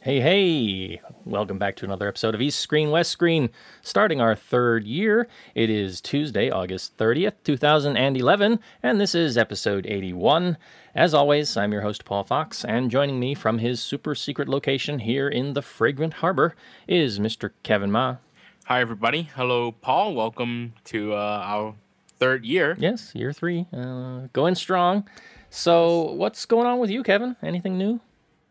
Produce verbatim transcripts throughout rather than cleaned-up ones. Hey, hey! Welcome back to another episode of East Screen, West Screen. Starting our third year, it is Tuesday, August thirtieth, two thousand eleven, and this is episode eighty-one. As always, I'm your host, Paul Fox, and joining me from his super-secret location here in the Fragrant Harbor is Mister Kevin Ma. Hi, everybody. Hello, Paul. Welcome to uh, our third year. Yes, year three. Uh, going strong. So what's going on with you, Kevin? Anything new?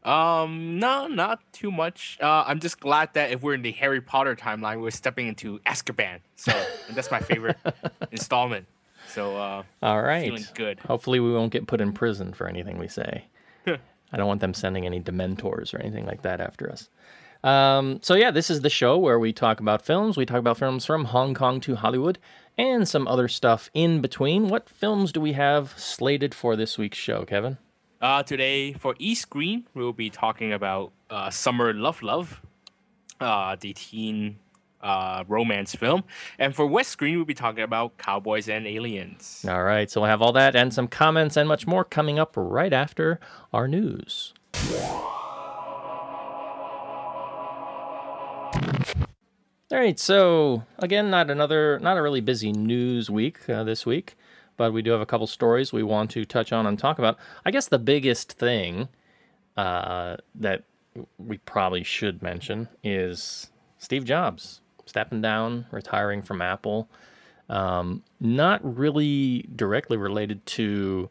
Um, no, not too much. Uh, I'm just glad that if we're in the Harry Potter timeline, we're stepping into Azkaban. So and that's my favorite installment. So, uh, all right. Feeling good. Hopefully we won't get put in prison for anything we say. I don't want them sending any Dementors or anything like that after us. Um, so yeah, this is the show where we talk about films. We talk about films from Hong Kong to Hollywood and some other stuff in between. What films do we have slated for this week's show, Kevin? Uh, today, for eScreen, we'll be talking about uh, Summer Love Love, uh, the teen uh, romance film. And for West Screen, we'll be talking about Cowboys and Aliens. All right, so we'll have all that and some comments and much more coming up right after our news. All right, so again, not another, not a really busy news week uh, this week. But we do have a couple stories we want to touch on and talk about. I guess the biggest thing uh, that we probably should mention is Steve Jobs stepping down, retiring from Apple. Um, not really directly related to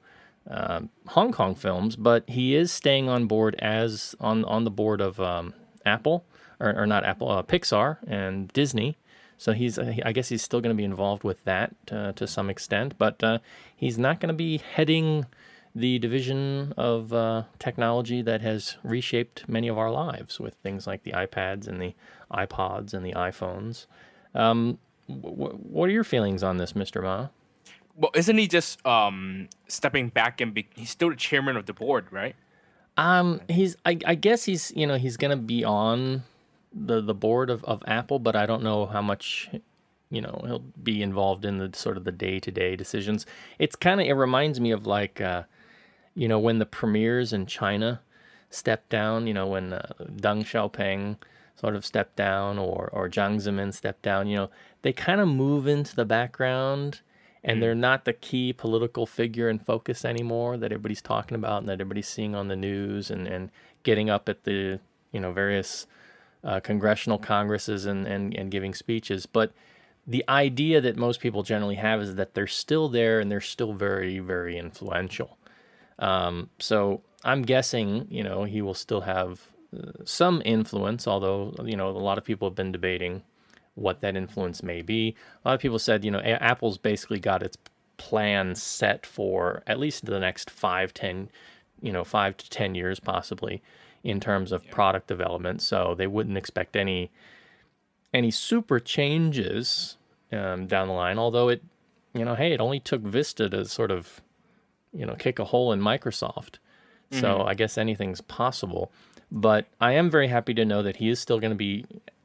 uh, Hong Kong films, but he is staying on board as on, on the board of um, Apple, or, or not Apple, uh, Pixar and Disney. So he's, I guess he's still going to be involved with that uh, to some extent, but uh, he's not going to be heading the division of uh, technology that has reshaped many of our lives with things like the iPads and the iPods and the iPhones. Um, wh- what are your feelings on this, Mister Ma? Well, isn't he just um, stepping back and be- he's still the chairman of the board, right? Um, he's, I, I guess he's, you know, he's going to be on the the board of, of Apple, but I don't know how much, you know, he'll be involved in the sort of the day-to-day decisions. It's kind of, it reminds me of like, uh, you know, when the premiers in China stepped down, you know, when uh, Deng Xiaoping sort of stepped down or, or Jiang Zemin stepped down, you know, they kind of move into the background and mm-hmm. they're not the key political figure and focus anymore that everybody's talking about and that everybody's seeing on the news and, and getting up at the, you know, various Uh, congressional congresses and, and, and giving speeches. But the idea that most people generally have is that they're still there and they're still very, very influential. Um, so I'm guessing, you know, he will still have uh, some influence, although, you know, a lot of people have been debating what that influence may be. A lot of people said, you know, a- Apple's basically got its plan set for at least the next five, ten, you know, five to ten years possibly, in terms of product development, so they wouldn't expect any any super changes um, down the line, although it, you know, hey, it only took Vista to sort of, you know, kick a hole in Microsoft, mm-hmm. so I guess anything's possible, but I am very happy to know that he is still going to be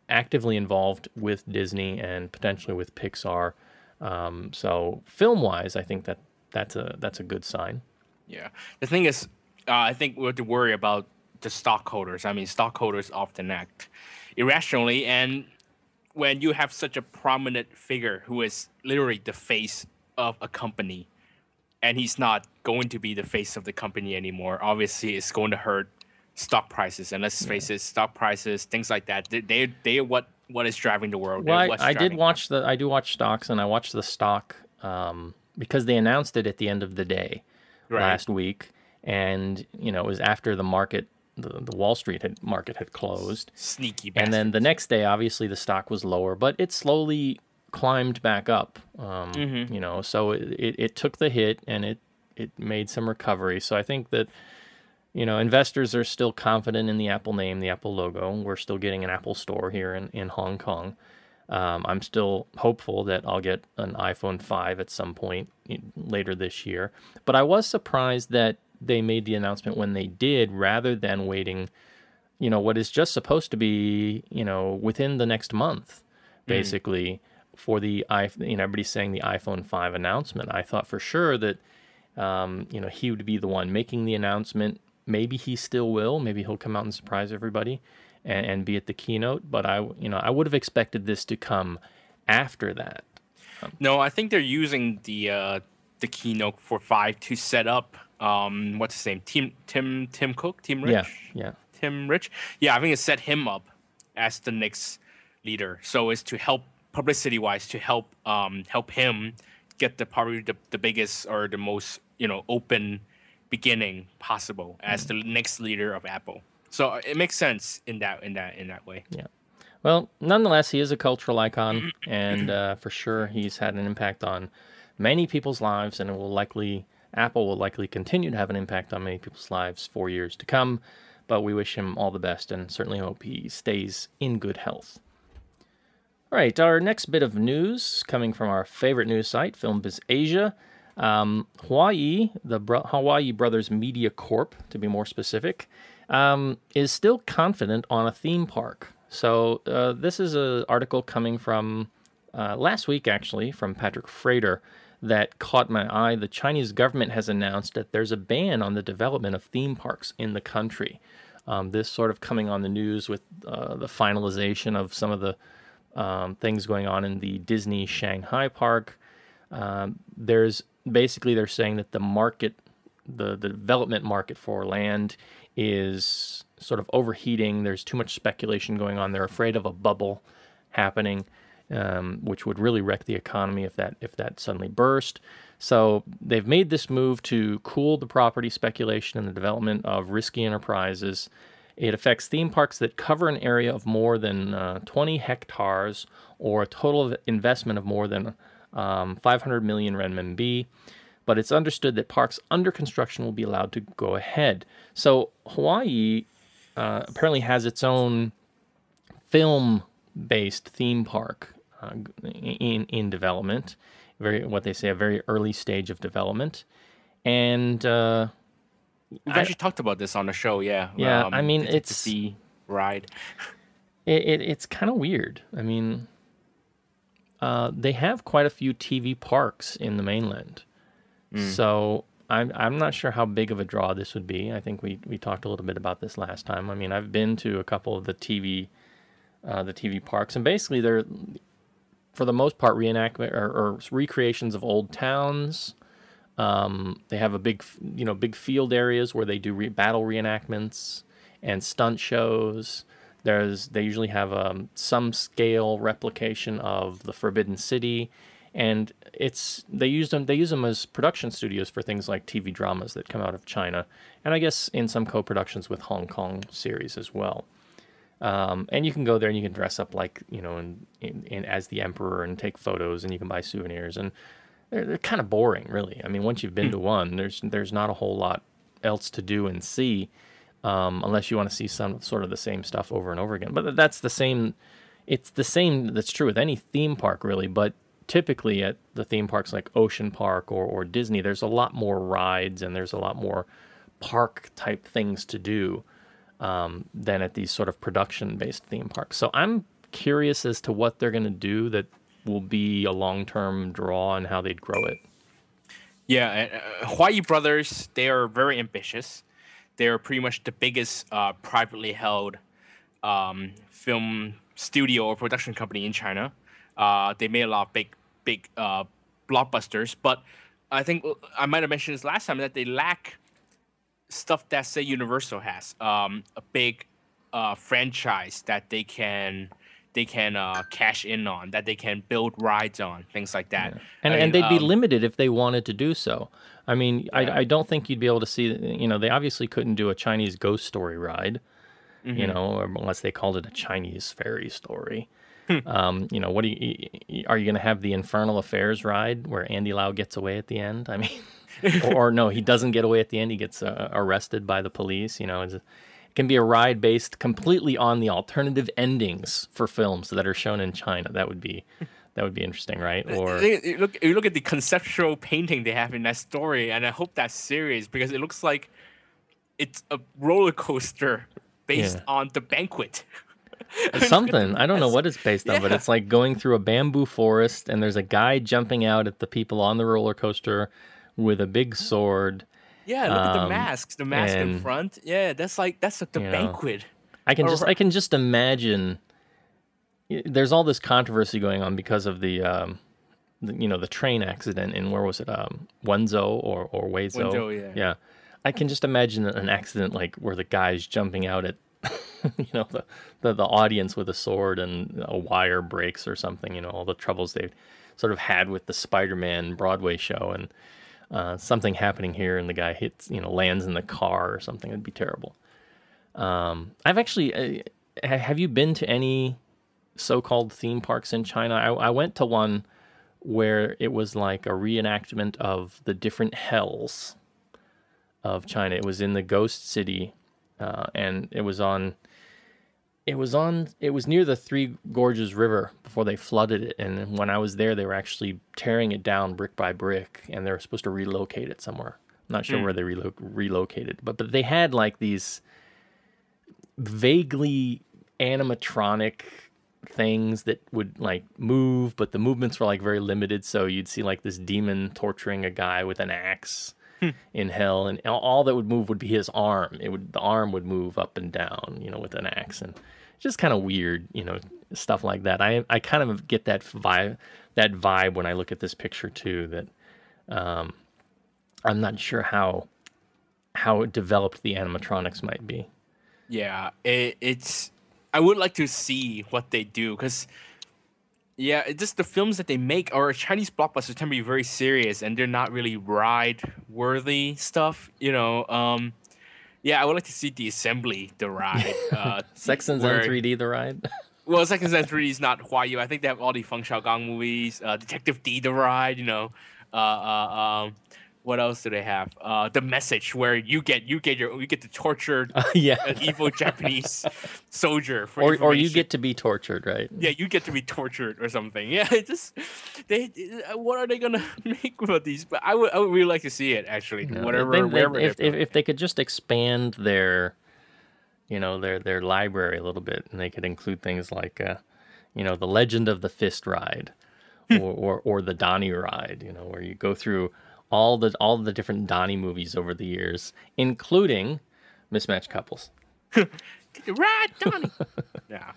actively involved with Disney and potentially with Pixar, um, so film-wise, I think that that's a, that's a good sign. Yeah, the thing is, uh, I think we have to worry about the stockholders. I mean, stockholders often act irrationally. And when you have such a prominent figure who is literally the face of a company, and he's not going to be the face of the company anymore, obviously it's going to hurt stock prices. And let's face yeah. it, stock prices, things like that, they they, they are what, what is driving the world. Well, I, I did watch the, I do watch stocks, and I watched the stock um, because they announced it at the end of the day right. last week. And, you know, it was after the market the, the Wall Street had, market had closed. Sneaky bastards. And then the next day, obviously, the stock was lower, but it slowly climbed back up. Um, mm-hmm. You know, so it, it, it took the hit and it, it made some recovery. So I think that, you know, investors are still confident in the Apple name, the Apple logo. We're still getting an Apple store here in, in Hong Kong. Um, I'm still hopeful that I'll get an iPhone five at some point later this year. But I was surprised that they made the announcement when they did rather than waiting, you know, what is just supposed to be, you know, within the next month, basically, mm. for the iPhone. You know, everybody's saying the iPhone five announcement. I thought for sure that, um, you know, he would be the one making the announcement. Maybe he still will. Maybe he'll come out and surprise everybody and, and be at the keynote. But I, you know, I would have expected this to come after that. Um, no, I think they're using the uh, the keynote for five to set up. Um, what's his name? Tim Tim Tim Cook? Tim Rich? Yeah, yeah. Tim Rich? Yeah, I think it set him up as the next leader. So it's to help publicity-wise, to help um help him get the probably the, the biggest or the most, you know, open beginning possible as mm. the next leader of Apple. So it makes sense in that in that in that way. Yeah. Well, nonetheless, he is a cultural icon, and uh, for sure he's had an impact on many people's lives, and it will likely. Apple will likely continue to have an impact on many people's lives for years to come, but we wish him all the best and certainly hope he stays in good health. All right, our next bit of news coming from our favorite news site, FilmBiz Asia. Um, Huayi, the Bro- Huayi Brothers Media Corp, to be more specific, um, is still confident on a theme park. So uh, this is an article coming from uh, last week, actually, from Patrick Frater. That caught my eye. The Chinese government has announced that there's a ban on the development of theme parks in the country. Um, this sort of coming on the news with uh, the finalization of some of the um, things going on in the Disney Shanghai park. Um, there's basically they're saying that the market, the, the development market for land is sort of overheating. There's too much speculation going on. They're afraid of a bubble happening. Um, which would really wreck the economy if that if that suddenly burst. So they've made this move to cool the property speculation and the development of risky enterprises. It affects theme parks that cover an area of more than uh, twenty hectares or a total of investment of more than um, five hundred million renminbi. But it's understood that parks under construction will be allowed to go ahead. So Hawaii uh, apparently has its own film-based theme park. Uh, in in development, very what they say a very early stage of development, and uh, we actually talked about this on the show. Yeah, yeah. Um, I mean, the, it's the ride. It, it it's kind of weird. I mean, uh, they have quite a few T V parks in the mainland, mm. so I'm I'm not sure how big of a draw this would be. I think we we talked a little bit about this last time. I mean, I've been to a couple of the T V uh, the T V parks, and basically they're for the most part, reenactment or, or recreations of old towns. Um, they have a big, you know, big field areas where they do re- battle reenactments and stunt shows. There's they usually have um, some scale replication of the Forbidden City, and it's they use them. They use them as production studios for things like T V dramas that come out of China, and I guess in some co-productions with Hong Kong series as well. Um, and you can go there and you can dress up like, you know, in, in, in, as the emperor and take photos and you can buy souvenirs. And they're, they're kind of boring, really. I mean, once you've been to one, there's there's not a whole lot else to do and see um, unless you want to see some sort of the same stuff over and over again. But that's the same. It's the same that's true with any theme park, really. But typically at the theme parks like Ocean Park or, or Disney, there's a lot more rides and there's a lot more park type things to do. Um, than at these sort of production-based theme parks. So I'm curious as to what they're going to do that will be a long-term draw and how they'd grow it. Yeah, uh, Huayi Brothers, they are very ambitious. They are pretty much the biggest uh, privately held um, film studio or production company in China. Uh, they made a lot of big, big uh, blockbusters, but I think I might have mentioned this last time that they lack stuff that say Universal has um, a big uh, franchise that they can they can uh, cash in on, that they can build rides on, things like that. Yeah. And I mean, and they'd um, be limited if they wanted to do so. I mean, yeah. I, I don't think you'd be able to see, you know, they obviously couldn't do a Chinese ghost story ride, mm-hmm. you know, unless they called it a Chinese fairy story. um, you know, what do you, are you going to have the Infernal Affairs ride where Andy Lau gets away at the end? I mean, or, or no, he doesn't get away at the end. He gets uh, arrested by the police, you know, it's can be a ride based completely on the alternative endings for films that are shown in China. That would be that would be interesting, right? Or you look you look at the conceptual painting they have in that story, and I hope that's serious because it looks like it's a roller coaster based yeah. on The Banquet. Something. I don't know what it's based on, yeah. but it's like going through a bamboo forest and there's a guy jumping out at the people on the roller coaster with a big sword. Yeah, look um, at the masks. The mask and, in front. Yeah, that's like that's like The Banquet. Know, I can or, just I can just imagine. There's all this controversy going on because of the, um, the you know, the train accident in where was it, um, Wenzhou or or Weizhou? Wenzhou, yeah. Yeah, I can just imagine an accident like where the guy's jumping out at, you know, the, the the audience with a sword and a wire breaks or something. You know, all the troubles they've sort of had with the Spider-Man Broadway show and. Uh, something happening here, and the guy hits, you know, lands in the car or something. It'd be terrible. Um, I've actually, uh, have you been to any so-called theme parks in China? I, I went to one where it was like a reenactment of the different hells of China. It was in the Ghost City, uh, and it was on, it was on, it was near the Three Gorges River before they flooded it. And when I was there, they were actually tearing it down brick by brick, and they were supposed to relocate it somewhere. I'm not sure mm. where they relo- relocated, but but they had like these vaguely animatronic things that would like move, but the movements were like very limited. So you'd see like this demon torturing a guy with an axe. In hell, and all that would move would be his arm. It would the arm would move up and down, you know, with an axe, and just kind of weird, you know, stuff like that. I I kind of get that vibe, that vibe when I look at this picture too. That um, I'm not sure how how developed the animatronics might be. Yeah, it, it's. I would like to see what they do because. Yeah, it's just the films that they make are Chinese blockbusters tend to be very serious, and they're not really ride-worthy stuff, you know. Um, yeah, I would like to see The Assembly, the ride. Uh, Sections and three D, the ride. Well, Sections and three D is not Huayi. I think they have all the Feng Xiaogang movies. Uh, Detective D, the ride, you know. Uh, uh, um, what else do they have? Uh, the Message, where you get you get your you get to torture uh, yeah. an evil Japanese soldier, for or or you get to be tortured, right? Yeah, you get to be tortured or something. Yeah, it just they what are they gonna make about these? But I would I would really like to see it actually. No, whatever, they, wherever they, if if, if they could just expand their, you know, their their library a little bit, and they could include things like, uh, you know, the Legend of the Fist ride, or, or or the Donnie ride, you know, where you go through. All the all the different Donnie movies over the years, including Mismatched Couples. Right, Donnie. Yeah.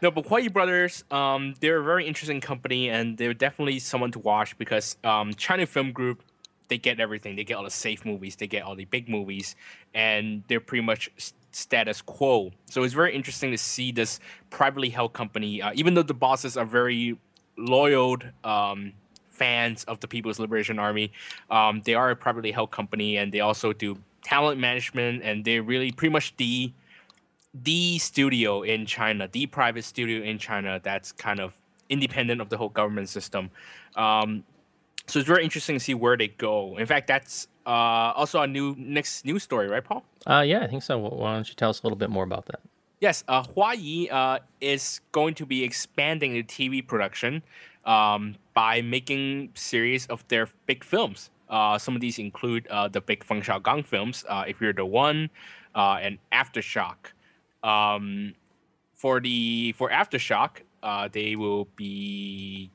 No, but Huayi Brothers, um, they're a very interesting company, and they're definitely someone to watch because um, China Film Group, they get everything. They get all the safe movies. They get all the big movies, and they're pretty much status quo. So it's very interesting to see this privately held company, uh, even though the bosses are very loyal um fans of the People's Liberation Army. Um, they are a privately held company, and they also do talent management, and they're really pretty much the the studio in China, the private studio in China that's kind of independent of the whole government system. Um, so it's very interesting to see where they go. In fact, that's uh, also a new next news story, right, Paul? Uh, yeah, I think so. Why don't you tell us a little bit more about that? Yes, uh, Huayi uh, is going to be expanding the T V production um, by making series of their big films. Uh, some of these include uh, the big Feng Xiaogang films, uh, If You're the One, uh, and Aftershock. Um, for the for Aftershock, uh, they will be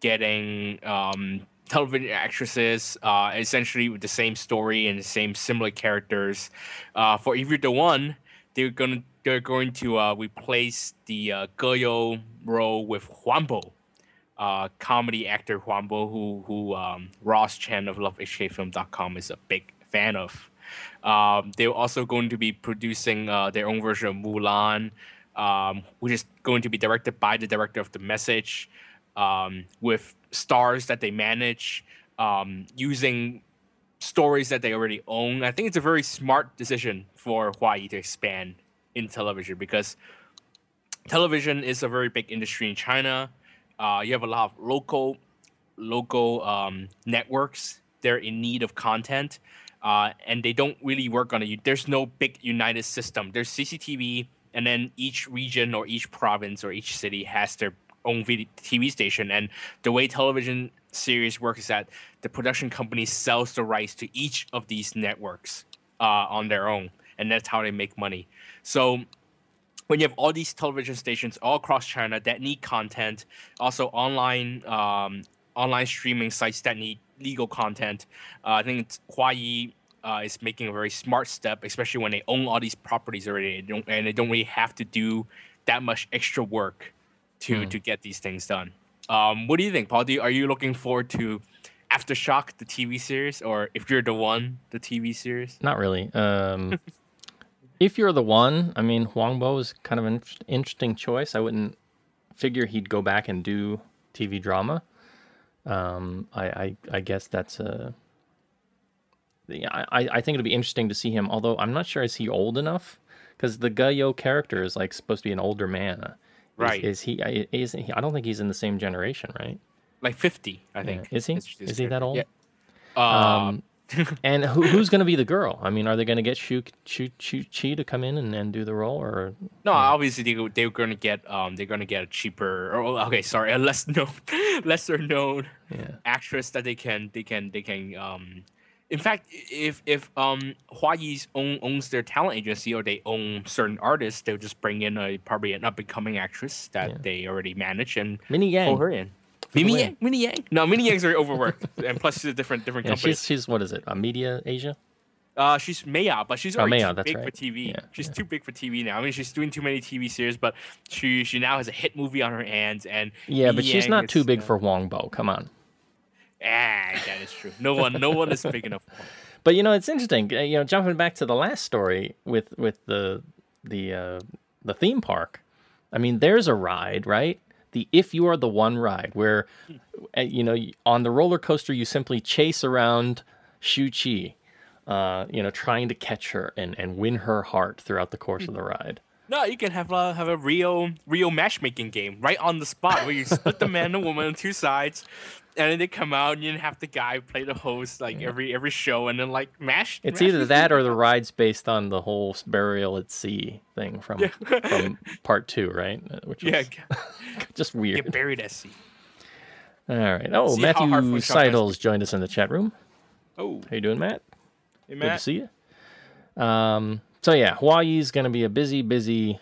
getting um, television actresses, uh, essentially with the same story and the same similar characters. Uh, for If You're the One, they're gonna they're going to uh, replace the uh, Ge You role with Huang Bo, uh, comedy actor Huang Bo, who who um, Ross Chen of Love H K Film dot com is a big fan of. Um, they're also going to be producing uh, their own version of Mulan, um, which is going to be directed by the director of The Message, um, with stars that they manage, um, using stories that they already own. I think it's a very smart decision for Huayi to expand in television, because television is a very big industry in China. Uh, you have a lot of local local um, networks. They're in need of content, uh, and they don't really work on it. There's no big united system. There's C C T V, and then each region or each province or each city has their own T V station. And the way television series work is that the production company sells the rights to each of these networks uh, on their own, and that's how they make money. So when you have all these television stations all across China that need content, also online um, online streaming sites that need legal content, uh, I think it's Huayi uh, is making a very smart step, especially when they own all these properties already, and they don't, and they don't really have to do that much extra work to mm. to get these things done. Um, what do you think, Paul? Do you, are you looking forward to Aftershock, the T V series, or If You're the One, the T V series? Not really. Um, If You're the One, I mean, Huang Bo is kind of an interesting choice. I wouldn't figure he'd go back and do T V drama. Um, I, I, I guess that's a... I, I think it'll be interesting to see him, although I'm not sure, is he old enough? Because the Ge You character is like supposed to be an older man. Right. Is, is he? Isn't he? I don't think he's in the same generation, right? Like fifty, I think. Yeah. Is he? Is he that old? Yeah. Um, um, and who, who's going to be the girl? I mean, are they going to get Shu, Shu, Shu Qi to come in and, and do the role, or no? Um, obviously, they, they're going to get um, they're going to get a cheaper, or okay, sorry, a less known, lesser known yeah. actress that they can they can they can. Um, in fact, if if um, Huayi's own owns their talent agency, or they own certain artists, they'll just bring in a probably an up and coming actress that yeah. they already manage and Minnie Yang. Pull her in. Minnie Yang. Minnie Yang. No, Minnie Yang's very overworked, and plus she's a different different yeah, company. She's she's what is it? Uh, Media Asia. Uh, she's Maya, but she's already oh, Maya, too big right. for T V. Yeah, she's yeah. too big for T V now. I mean, she's doing too many T V series, but she she now has a hit movie on her hands, and yeah, Minnie but she's Yang not is, too big uh, for Huang Bo. Come on. Ah, that is true. No one, no one is big enough. But you know, it's interesting. You know, jumping back to the last story with with the the uh, the theme park. I mean, there's a ride, right? The If You Are the One ride, where you know on the roller coaster you simply chase around Shu Qi, uh, you know, trying to catch her and, and win her heart throughout the course of the ride. No, you can have a have a real real matchmaking game right on the spot where you split the man and the woman on two sides, and then they come out and you have the guy play the host like yeah. every every show, and then like mash. It's mash either that or the ride's based on the whole burial at sea thing from yeah. from part two, right? Which is yeah. just weird. Get buried at sea. All right. Oh, see Matthew Seidel's joined us in the chat room. Oh, how you doing, Matt? Hey, Matt. Good to see you. Um. So yeah, Huayi is going to be a busy, busy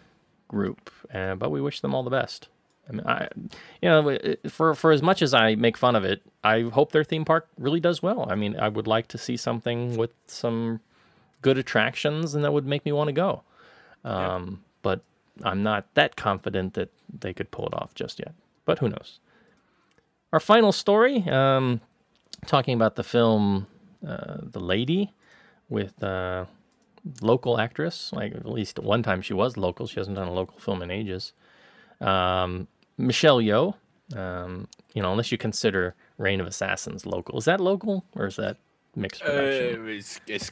group, uh, but we wish them all the best. I mean, I, you know, for for as much as I make fun of it, I hope their theme park really does well. I mean, I would like to see something with some good attractions, and that would make me want to go. Um, yeah. But I'm not that confident that they could pull it off just yet. But who knows? Our final story, um, talking about the film uh, The Lady with... Uh, local actress, like at least one time she was local. She hasn't done a local film in ages. Um, Michelle Yeoh, um, you know, unless you consider Reign of Assassins local. Is that local or is that mixed production? Uh, it's, it's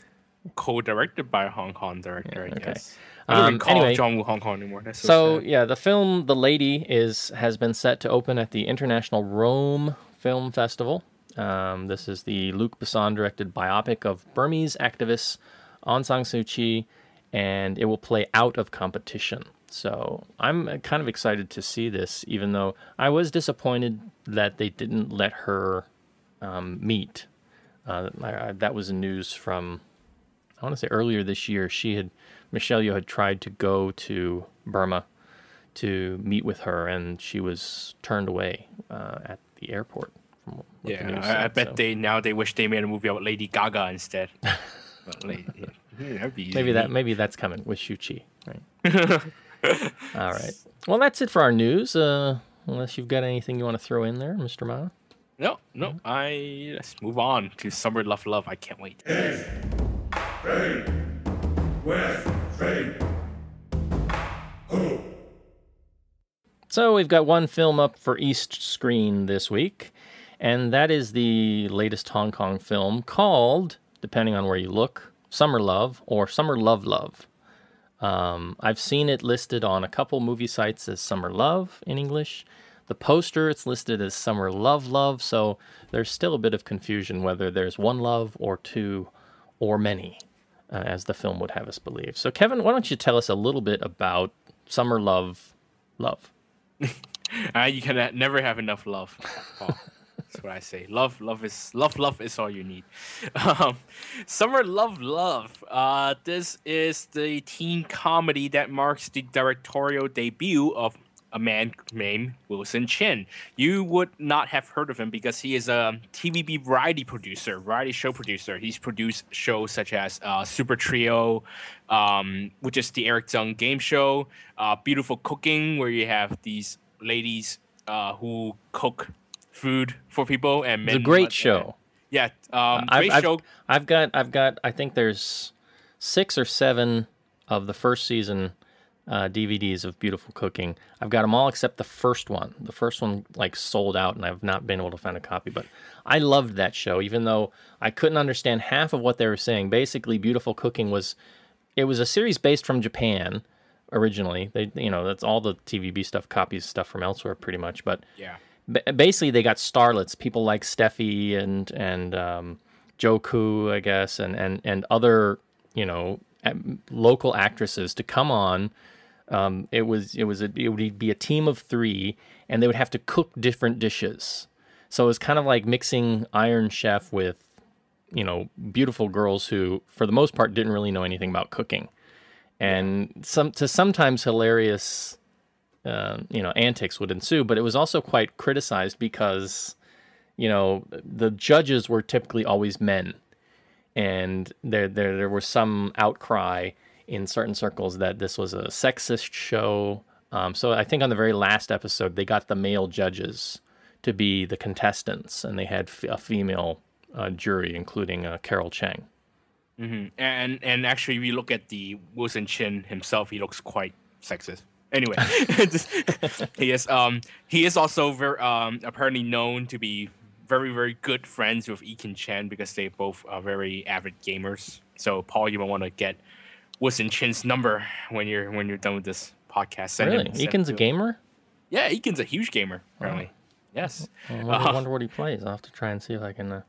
co-directed by a Hong Kong director, yeah, okay. I guess. I don't um, even call anyway, John Woo Hong Kong anymore. That's so so yeah, the film The Lady is has been set to open at the International Rome Film Festival. Um, this is the Luc Besson-directed biopic of Burmese activists Aung San Suu Kyi, and it will play out of competition. So I'm kind of excited to see this, even though I was disappointed that they didn't let her um, meet. Uh, I, I, that was news from, I want to say earlier this year. She had Michelle Yeoh had tried to go to Burma to meet with her, and she was turned away uh, at the airport. From what yeah, the news said, I, I bet so. they now they wish they made a movie about Lady Gaga instead. maybe that maybe that's coming with Shu Qi, right? All right. Well, that's it for our news. Uh, unless you've got anything you want to throw in there, Mister Ma. No, no. Yeah. I let's move on to Summer Love Love. I can't wait. East, Bay, West, Bay. Who So we've got one film up for East Screen this week, and that is the latest Hong Kong film called, depending on where you look, Summer Love or Summer Love Love. Um, I've seen it listed on a couple movie sites as Summer Love in English. The poster, it's listed as Summer Love Love, so there's still a bit of confusion whether there's one love or two or many, uh, as the film would have us believe. So, Kevin, why don't you tell us a little bit about Summer Love Love? uh, you can ha- never have enough love. Oh, that's what I say. Love, love is love, love is all you need. Um, Summer Love Love. Uh, this is the teen comedy that marks the directorial debut of a man named Wilson Chin. You would not have heard of him because he is a T V B variety producer, variety show producer. He's produced shows such as uh, Super Trio, um, which is the Eric Tsang game show, uh, Beautiful Cooking, where you have these ladies uh, who cook food for people, and men. It's a great show. Yeah, um, great I've, show. I've, I've got, I've got. I think there's six or seven of the first season Uh, D V Ds of Beautiful Cooking. I've got them all except the first one. The first one like sold out, and I've not been able to find a copy. But I loved that show, even though I couldn't understand half of what they were saying. Basically, Beautiful Cooking was it was a series based from Japan originally. They, you know, that's all the T V B stuff copies stuff from elsewhere pretty much. But yeah, b- basically they got starlets, people like Steffi and and um, Joku, I guess, and and and other you know local actresses to come on. Um, it was it was a, it would be a team of three, and they would have to cook different dishes. So it was kind of like mixing Iron Chef with, you know, beautiful girls who, for the most part, didn't really know anything about cooking, and some to sometimes hilarious, uh, you know, antics would ensue. But it was also quite criticized because, you know, the judges were typically always men, and there there there was some outcry in certain circles that this was a sexist show. Um, so I think on the very last episode, they got the male judges to be the contestants, and they had f- a female uh, jury, including uh, Carol Chang. Mm-hmm. And and actually, if you look at the Wilson Chin himself, he looks quite sexist. Anyway, he is um he is also very um apparently known to be very, very good friends with Ekin Chen because they both are very avid gamers. So, Paul, you might want to get Wilson Chin's number when you're when you're done with this podcast. Send really? Him, Eakin's a gamer? Yeah, Eakin's a huge gamer, apparently. Oh. Yes. I wonder, uh, wonder what he plays. I'll have to try and see if I can, uh,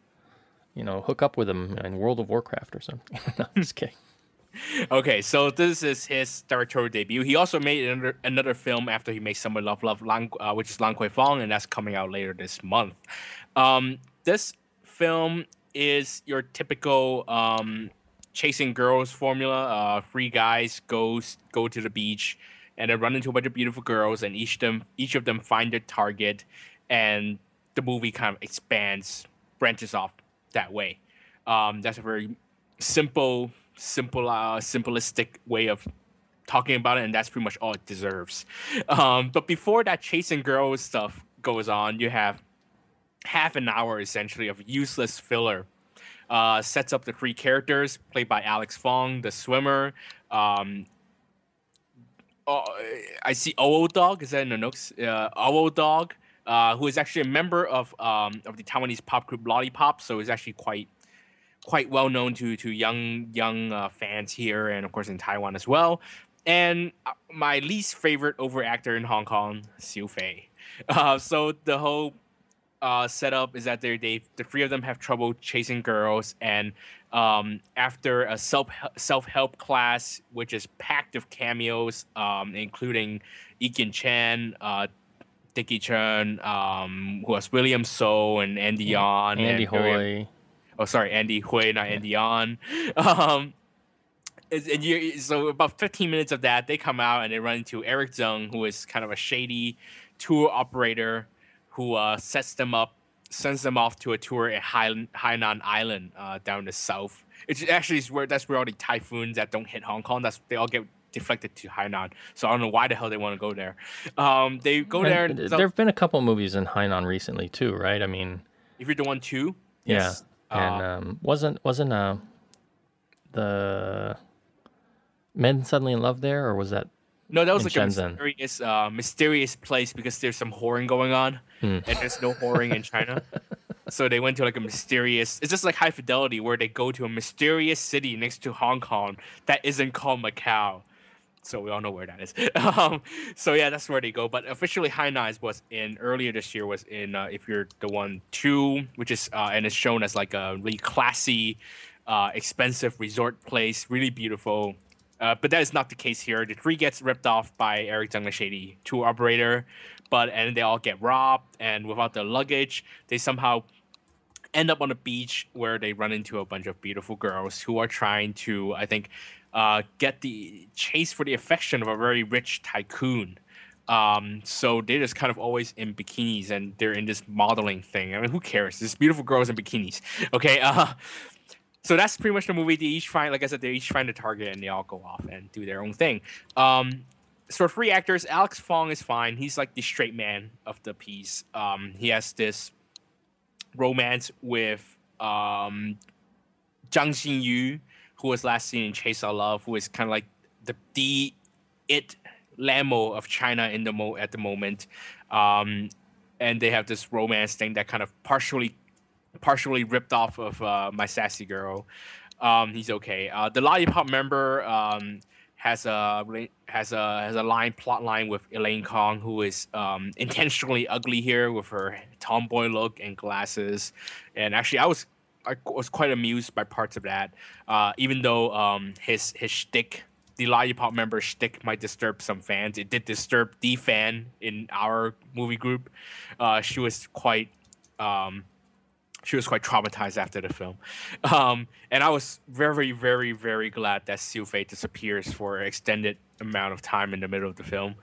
you know, hook up with him in World of Warcraft or something. No, I'm just kidding. Okay, so this is his directorial debut. He also made another, another film after he made Summer Love Love, Lang, uh, which is Lan Kuei Fong, and that's coming out later this month. Um, this film is your typical Um, chasing girls formula. Uh, three guys goes go to the beach, and then run into a bunch of beautiful girls, and each them each of them find their target, and the movie kind of expands, branches off that way. Um, that's a very simple, simple, uh, simplistic way of talking about it, and that's pretty much all it deserves. Um, but before that chasing girls stuff goes on, you have half an hour essentially of useless filler. Uh, sets up the three characters played by Alex Fong, the swimmer. Um, oh, I see Owo Dog. Is that in the notes? Uh, Owo Dog, uh, who is actually a member of um, of the Taiwanese pop group Lollipop, so is actually quite quite well known to to young young uh, fans here, and of course in Taiwan as well. And my least favorite overactor in Hong Kong, Siu Fei. Uh, so the whole Uh, setup is that they, they the three of them have trouble chasing girls, and um, after a self self help class, which is packed with cameos, um, including Ekin Chen, uh, Dickie Chen, um, who was William So and Andy Yan, Andy and Hui. William, oh, sorry, Andy Hui, not yeah. Andy Yan. Um, and you, so about fifteen minutes of that, they come out and they run into Eric Tsang, who is kind of a shady tour operator who uh, sets them up, sends them off to a tour at Hainan, Hainan Island uh, down the south. It's actually is where that's where all the typhoons that don't hit Hong Kong, that's they all get deflected to Hainan. So I don't know why the hell they want to go there. Um, they go there. And there have been a couple movies in Hainan recently too, right? I mean, If You're the One too. Yeah, yes. and uh, um, wasn't wasn't uh, the Men Suddenly in Love there, or was that No, that was like Shenzhen. a mysterious, uh, mysterious place because there's some whoring going on, mm. and there's no whoring in China. So they went to like a mysterious. It's just like High Fidelity, where they go to a mysterious city next to Hong Kong that isn't called Macau. So we all know where that is. Um, so yeah, that's where they go. But officially, Hainan was in earlier this year. Was in uh, If You're the One two, which is uh, and it's shown as like a really classy, uh, expensive resort place, really beautiful. Uh, but that is not the case here. The three gets ripped off by Eric Tsang, the shady tour operator, but and they all get robbed. And without their luggage, they somehow end up on a beach where they run into a bunch of beautiful girls who are trying to, I think, uh, get the chase for the affection of a very rich tycoon. Um, so they're just kind of always in bikinis and they're in this modeling thing. I mean, who cares? There's beautiful girls in bikinis. Okay. Uh, So that's pretty much the movie. They each find, like I said, they each find a target and they all go off and do their own thing. Um, so three actors, Alex Fong is fine. He's like the straight man of the piece. Um, he has this romance with um, Zhang Xinyu, who was last seen in Chase Our Love, who is kind of like the, the it Lamo of China in the mo- at the moment. Um, and they have this romance thing that kind of partially partially ripped off of uh, My Sassy Girl. Um, he's okay. Uh, the Lollipop member um, has a has a has a line plot line with Elaine Kong, who is um, intentionally ugly here with her tomboy look and glasses. And actually, I was I was quite amused by parts of that, uh, even though um, his his shtick, the Lollipop member shtick, might disturb some fans. It did disturb the fan in our movie group. Uh, she was quite. Um, She was quite traumatized after the film. Um, and I was very, very, very glad that Siu Fei disappears for an extended amount of time in the middle of the film.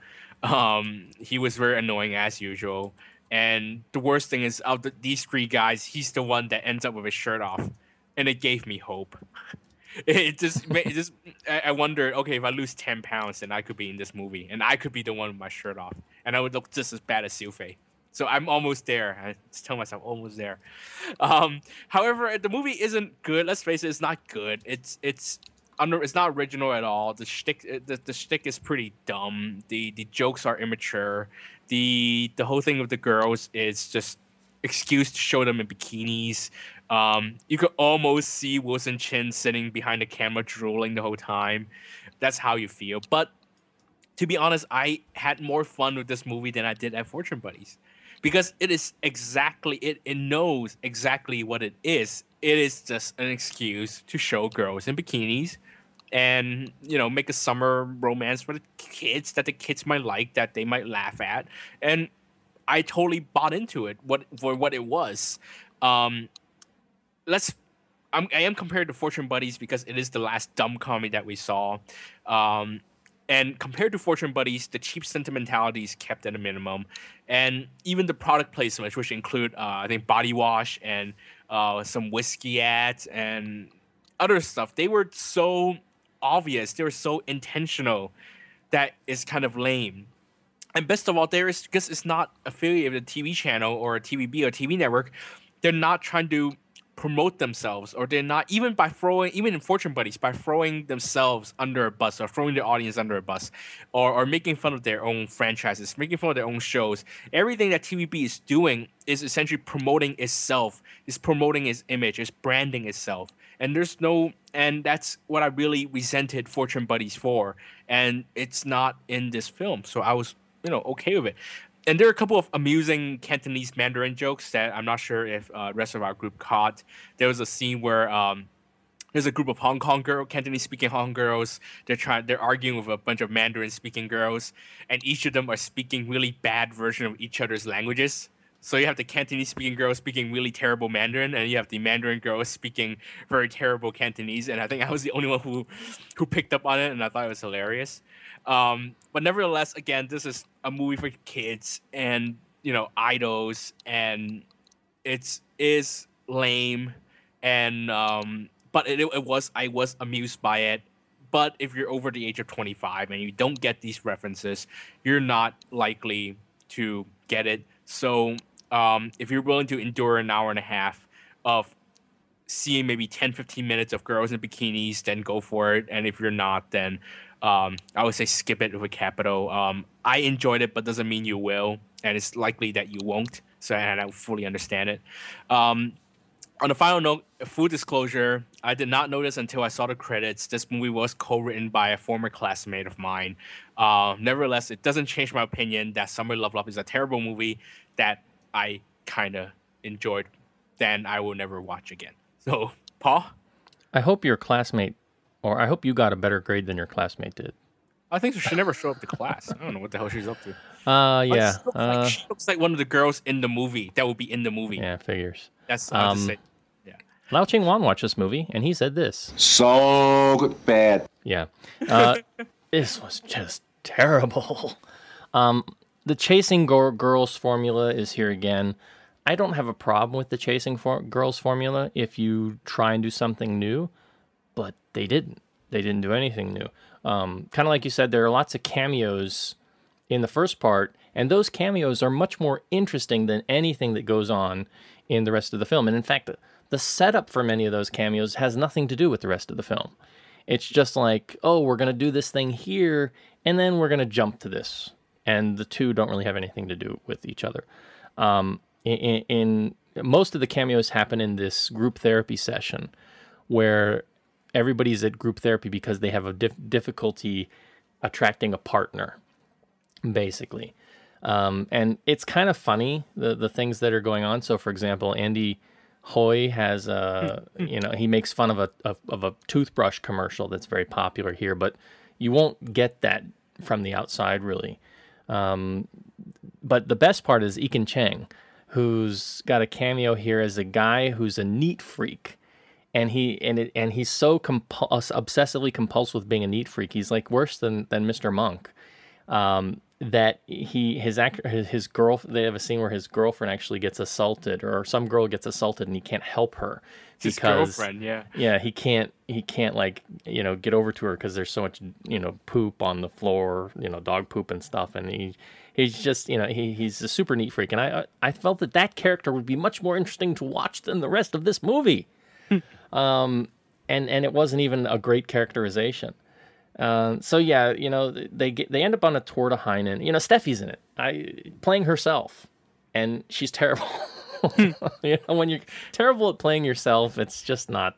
Um, he was very annoying as usual. And the worst thing is, out of the, these three guys, he's the one that ends up with his shirt off. And it gave me hope. It just, it just I wondered, okay, if I lose ten pounds, then I could be in this movie. And I could be the one with my shirt off. And I would look just as bad as Siu Fei. So I'm almost there. I just tell myself, almost there. Um, however, the movie isn't good. Let's face it, it's not good. It's it's under. It's not original at all. The shtick the, the shtick is pretty dumb. The the jokes are immature. The the whole thing with the girls is just excuse to show them in bikinis. Um, you could almost see Wilson Chin sitting behind the camera drooling the whole time. That's how you feel. But to be honest, I had more fun with this movie than I did at Fortune Buddies. Because it is exactly, it, it knows exactly what it is. It is just an excuse to show girls in bikinis and, you know, make a summer romance for the kids that the kids might like, that they might laugh at. And I totally bought into it what for what it was. Um, let's, I'm, I am compared to Fortune Buddies because it is the last dumb comedy that we saw. Um, And compared to Fortune Buddies, the cheap sentimentality is kept at a minimum. And even the product placements, which include, uh, I think, body wash and uh, some whiskey ads and other stuff, they were so obvious. They were so intentional that it's kind of lame. And best of all, there is, because it's not affiliated with a T V channel or a T V B or T V network, they're not trying to promote themselves, or they're not even by throwing even in Fortune Buddies by throwing themselves under a bus or throwing their audience under a bus or, or making fun of their own franchises, making fun of their own shows. Everything that T V B is doing is essentially promoting itself, is promoting its image, is branding itself. And there's no and that's what I really resented Fortune Buddies for. And it's not in this film. So I was, you know, okay with it. And there are a couple of amusing Cantonese Mandarin jokes that I'm not sure if uh, the rest of our group caught. There was a scene where um, there's a group of Hong Kong girls, Cantonese-speaking Hong Kong girls. They're trying, they're arguing with a bunch of Mandarin-speaking girls, and each of them are speaking really bad version of each other's languages. So you have the Cantonese-speaking girl speaking really terrible Mandarin, and you have the Mandarin girl speaking very terrible Cantonese. And I think I was the only one who, who picked up on it, and I thought it was hilarious. Um, but nevertheless, again, this is a movie for kids and, you know, idols, and it's is lame. And um, but it, it was I was amused by it. But if you're over the age of twenty-five and you don't get these references, you're not likely to get it. So um, if you're willing to endure an hour and a half of seeing maybe ten, fifteen minutes of girls in bikinis, then go for it. And if you're not, then Um, I would say skip it with capital. Um, I enjoyed it, but doesn't mean you will, and it's likely that you won't. So, and I fully understand it. Um, on a final note, full disclosure, I did not notice until I saw the credits. This movie was co-written by a former classmate of mine. Uh, nevertheless, it doesn't change my opinion that Summer Love Love is a terrible movie that I kind of enjoyed, then I will never watch again. So, Paul? I hope your classmate, or I hope you got a better grade than your classmate did. I think she never showed up to class. I don't know what the hell she's up to. Uh, yeah. She looks, uh, like, she looks like one of the girls in the movie that would be in the movie. Yeah, figures. That's how um, to say. Yeah. Lau Ching Wan watched this movie, and he said this. So bad. Yeah. Uh, this was just terrible. Um, the chasing go- girls formula is here again. I don't have a problem with the chasing for- girls formula if you try and do something new, but they didn't. They didn't do anything new. Um, kind of like you said, there are lots of cameos in the first part, and those cameos are much more interesting than anything that goes on in the rest of the film. And in fact, the, the setup for many of those cameos has nothing to do with the rest of the film. It's just like, oh, we're going to do this thing here, and then we're going to jump to this. And the two don't really have anything to do with each other. Um, in, in most of the cameos happen in this group therapy session where everybody's at group therapy because they have a dif- difficulty attracting a partner, basically. Um, and it's kind of funny, the, the things that are going on. So, for example, Andy Hui has a, you know, he makes fun of a of, of a toothbrush commercial that's very popular here, but you won't get that from the outside, really. Um, but the best part is Ekin Cheng, who's got a cameo here as a guy who's a neat freak. And he and it, and he's so compu- obsessively compulsed with being a neat freak. He's like worse than, than Mister Monk. Um, that he his act his, his girl. They have a scene where his girlfriend actually gets assaulted, or some girl gets assaulted, and he can't help her because his girlfriend, yeah, yeah, he can't he can't like you know get over to her because there's so much you know poop on the floor, you know dog poop and stuff, and he. He's just, you know, he he's a super neat freak. And I I felt that that character would be much more interesting to watch than the rest of this movie. um, and, and it wasn't even a great characterization. Uh, so, yeah, you know, they get, they end up on a tour to Hainan. You know, Steffi's in it, I playing herself. And she's terrible. you know, when you're terrible at playing yourself, it's just not...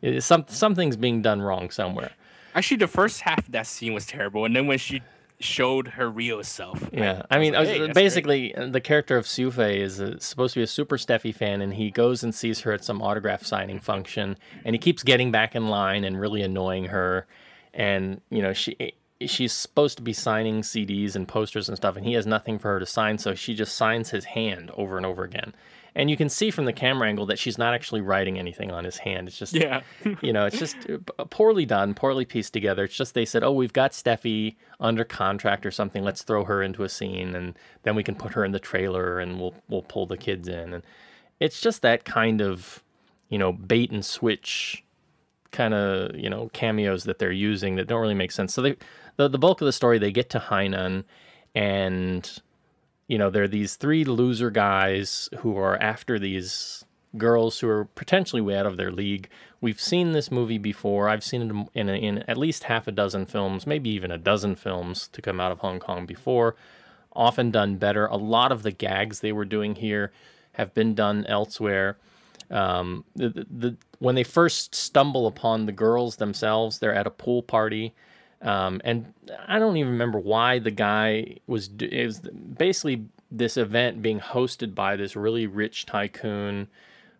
It, some something's being done wrong somewhere. Actually, the first half of that scene was terrible. And then when she... showed her real self. Yeah, I, I mean, like, hey, basically, great. The character of Siu Fei is a, supposed to be a super Steffi fan, and he goes and sees her at some autograph signing function, and he keeps getting back in line and really annoying her. And you know, she she's supposed to be signing C Ds and posters and stuff, and he has nothing for her to sign, so she just signs his hand over and over again. And you can see from the camera angle that she's not actually writing anything on his hand. It's just, yeah. you know, it's just poorly done, poorly pieced together. It's just they said, oh, we've got Steffi under contract or something. Let's throw her into a scene, and then we can put her in the trailer, and we'll we'll pull the kids in. And it's just that kind of, you know, bait and switch kind of, you know, cameos that they're using that don't really make sense. So they, the the bulk of the story, they get to Hainan, and... You know, there are these three loser guys who are after these girls who are potentially way out of their league. We've seen this movie before. I've seen it in, a, in at least half a dozen films, maybe even a dozen films to come out of Hong Kong before. Often done better. A lot of the gags they were doing here have been done elsewhere. Um, the, the, the when they first stumble upon the girls themselves, they're at a pool party. Um, and I don't even remember why the guy was, it was basically this event being hosted by this really rich tycoon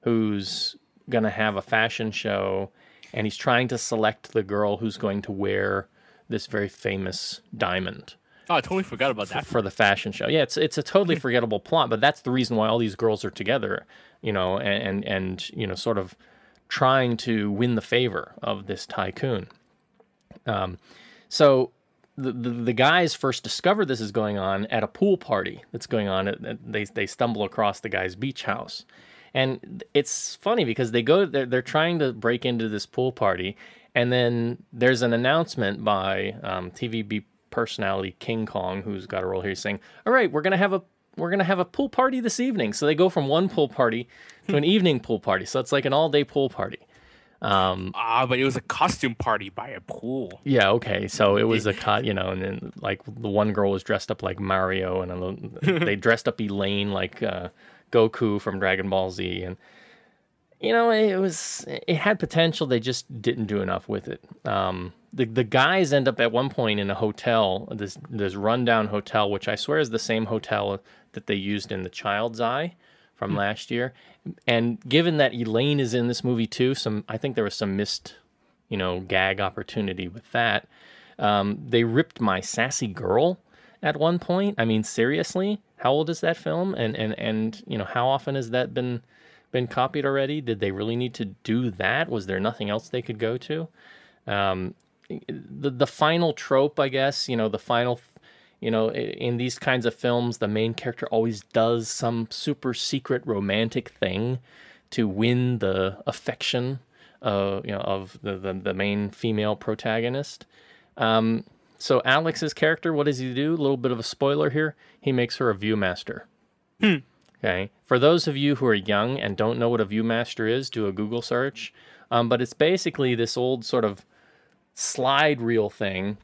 who's going to have a fashion show, and he's trying to select the girl who's going to wear this very famous diamond. Oh, I totally forgot about that. For the fashion show. Yeah, it's it's a totally forgettable plot, but that's the reason why all these girls are together, you know, and, and, and you know, sort of trying to win the favor of this tycoon. Um, So the, the the guys first discover this is going on at a pool party that's going on. At, they they stumble across the guy's beach house. And it's funny because they go they're, they're trying to break into this pool party. And then there's an announcement by um, T V B personality King Kong, who's got a role here, saying, all right, we're going to have a we're going to have a pool party this evening. So they go from one pool party to an evening pool party. So it's like an all day pool party. Um, ah, but it was a costume party by a pool. Yeah, okay. So it was a cut, you know, and then like the one girl was dressed up like Mario, and they dressed up Elaine like uh, Goku from Dragon Ball Z, and you know, it was it had potential. They just didn't do enough with it. Um, the the guys end up at one point in a hotel, this this rundown hotel, which I swear is the same hotel that they used in The Child's Eye from mm-hmm. last year. And given that Elaine is in this movie too, some I think there was some missed, you know, gag opportunity with that. Um, they ripped My Sassy Girl at one point. I mean, seriously, how old is that film? And and and you know, how often has that been been copied already? Did they really need to do that? Was there nothing else they could go to? Um, the the final trope, I guess, you know, the final. You know, in these kinds of films, the main character always does some super secret romantic thing to win the affection, uh, you know, of the, the, the main female protagonist. Um, so Alex's character, what does he do? A little bit of a spoiler here. He makes her a Viewmaster. Hmm. Okay. For those of you who are young and don't know what a Viewmaster is, do a Google search. Um, but it's basically this old sort of slide reel thing.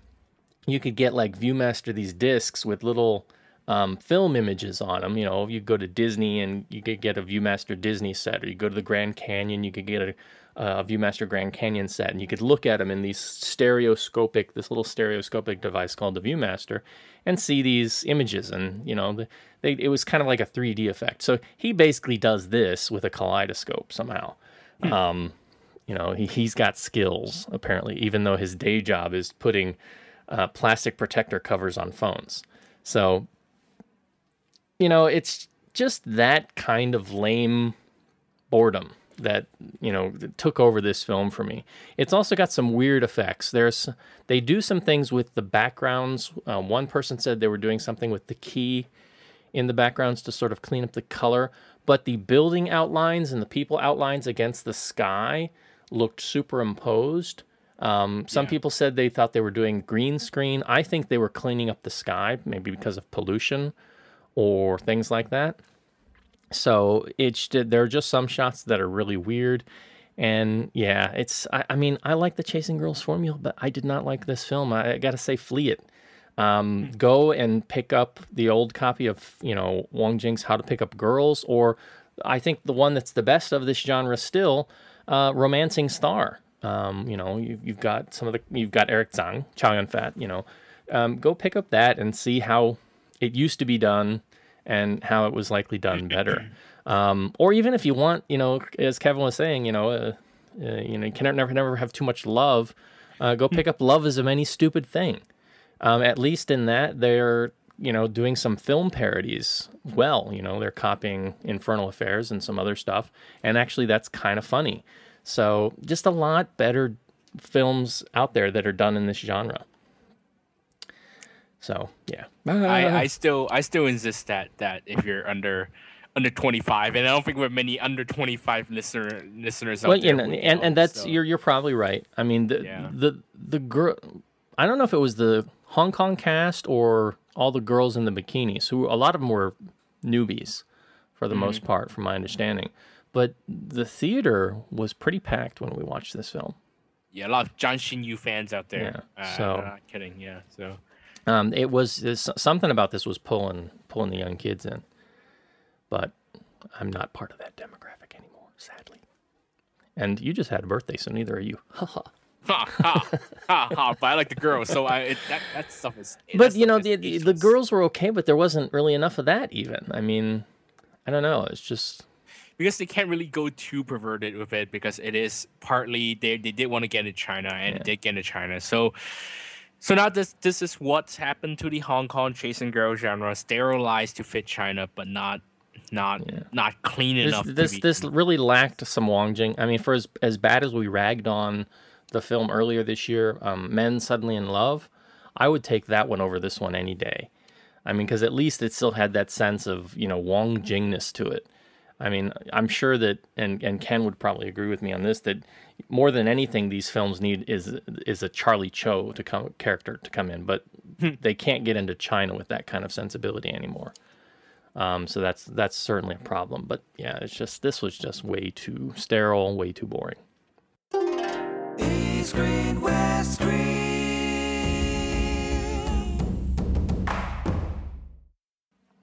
You could get like Viewmaster, these discs with little um, film images on them. You know, you go to Disney and you could get a Viewmaster Disney set, or you go to the Grand Canyon, you could get a, a Viewmaster Grand Canyon set, and you could look at them in these stereoscopic, this little stereoscopic device called the Viewmaster, and see these images. And, you know, they, it was kind of like a three D effect. So he basically does this with a kaleidoscope somehow. Hmm. Um, you know, he, he's got skills, apparently, even though his day job is putting... Uh, plastic protector covers on phones. So, you know, it's just that kind of lame boredom that, you know, took over this film for me. It's also got some weird effects. There's they do some things with the backgrounds. Um, one person said they were doing something with the key in the backgrounds to sort of clean up the color, but the building outlines and the people outlines against the sky looked superimposed. Um, some yeah. people said they thought they were doing green screen. I think they were cleaning up the sky, maybe because of pollution or things like that. So it's there are just some shots that are really weird. And yeah, it's I, I mean, I like the Chasing Girls formula, but I did not like this film. I, I got to say, flee it. Um, mm-hmm. Go and pick up the old copy of, you know, Wong Jing's How to Pick Up Girls, or I think the one that's the best of this genre still, uh, Romancing Star. Um, you know, you've, you've got some of the, you've got Eric Tsang, Chow Yun-fat, you know, um, go pick up that and see how it used to be done and how it was likely done better. Um, or even if you want, you know, as Kevin was saying, you know, uh, uh, you know, you can never, never have too much love, uh, go pick up Love Is a Many Stupid Thing. Um, at least in that they're, you know, doing some film parodies. Well, you know, they're copying Infernal Affairs and some other stuff. And actually that's kind of funny. So just a lot better films out there that are done in this genre. So yeah, I, I still I still insist that that if you're under under twenty-five, and I don't think we're many under twenty-five listener listeners out well, there. You know, and and, and that's so. you're you're probably right. I mean the yeah. the the girl. I don't know if it was the Hong Kong cast or all the girls in the bikinis, who a lot of them were newbies for the mm-hmm. most part, from my understanding. But the theater was pretty packed when we watched this film. Yeah, a lot of Zhang Xinyu fans out there. Yeah, so uh, I'm not kidding. Yeah, so um, it was something about this was pulling pulling the young kids in. But I'm not part of that demographic anymore, sadly. And you just had a birthday, so neither are you. Ha ha. Ha ha ha ha! But I like the girls, so I it, that that stuff is. But you know, the the, the girls were okay, but there wasn't really enough of that. Even I mean, I don't know. It's just. Because they can't really go too perverted with it, because it is partly they they did want to get into China and yeah. did get into China. So so now this this is what's happened to the Hong Kong chasing girl genre, sterilized to fit China, but not not yeah. not clean this, enough. This to be- this really lacked some Wong Jing. I mean, for as as bad as we ragged on the film earlier this year, um, Men Suddenly in Love, I would take that one over this one any day. I mean, because at least it still had that sense of, you know, Wong Jingness to it. I mean, I'm sure that, and, and Ken would probably agree with me on this, that more than anything these films need is is a Charlie Cho to come, character to come in, but they can't get into China with that kind of sensibility anymore. Um, so that's that's certainly a problem. But yeah, it's just this was just way too sterile, way too boring. screen, West Screen.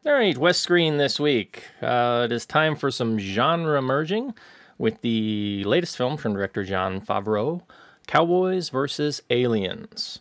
All right, West Screen this week. Uh, it is time for some genre merging with the latest film from director Jon Favreau, Cowboys versus Aliens.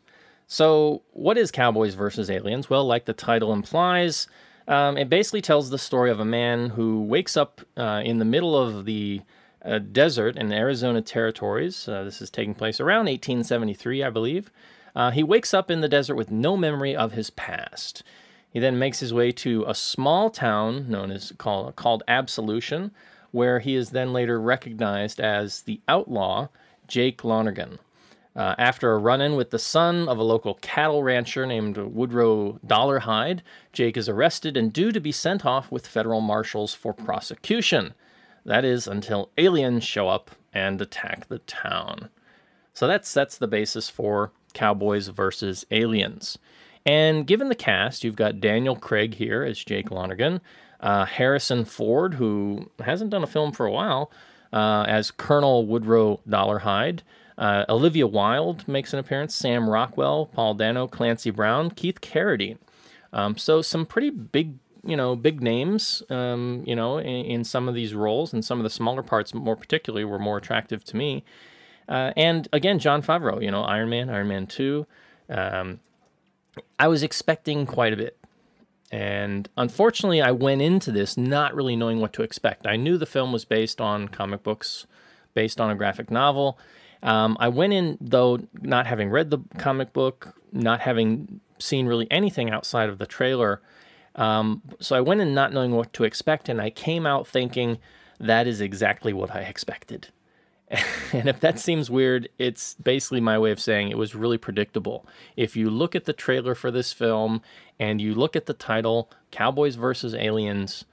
So what is Cowboys versus Aliens? Well, like the title implies, um, it basically tells the story of a man who wakes up uh, in the middle of the uh, desert in the Arizona territories. Uh, this is taking place around eighteen seventy-three, I believe. Uh, he wakes up in the desert with no memory of his past. He then makes his way to a small town known as called, called Absolution, where he is then later recognized as the outlaw Jake Lonergan. Uh, after a run-in with the son of a local cattle rancher named Woodrow Dollarhide, Jake is arrested and due to be sent off with federal marshals for prosecution. That is until aliens show up and attack the town. So that sets the basis for Cowboys versus Aliens. And given the cast, you've got Daniel Craig here as Jake Lonergan, uh, Harrison Ford, who hasn't done a film for a while, uh, as Colonel Woodrow Dollarhide, Uh, Olivia Wilde makes an appearance, Sam Rockwell, Paul Dano, Clancy Brown, Keith Carradine. Um, so some pretty big, you know, big names, um, you know, in, in some of these roles, and some of the smaller parts more particularly were more attractive to me. Uh, and again, Jon Favreau, you know, Iron Man, Iron Man two. Um, I was expecting quite a bit. And unfortunately, I went into this not really knowing what to expect. I knew the film was based on comic books, based on a graphic novel. Um, I went in, though, not having read the comic book, not having seen really anything outside of the trailer. Um, so I went in not knowing what to expect, and I came out thinking, that is exactly what I expected. And if that seems weird, it's basically my way of saying it was really predictable. If you look at the trailer for this film, and you look at the title, Cowboys versus Aliens,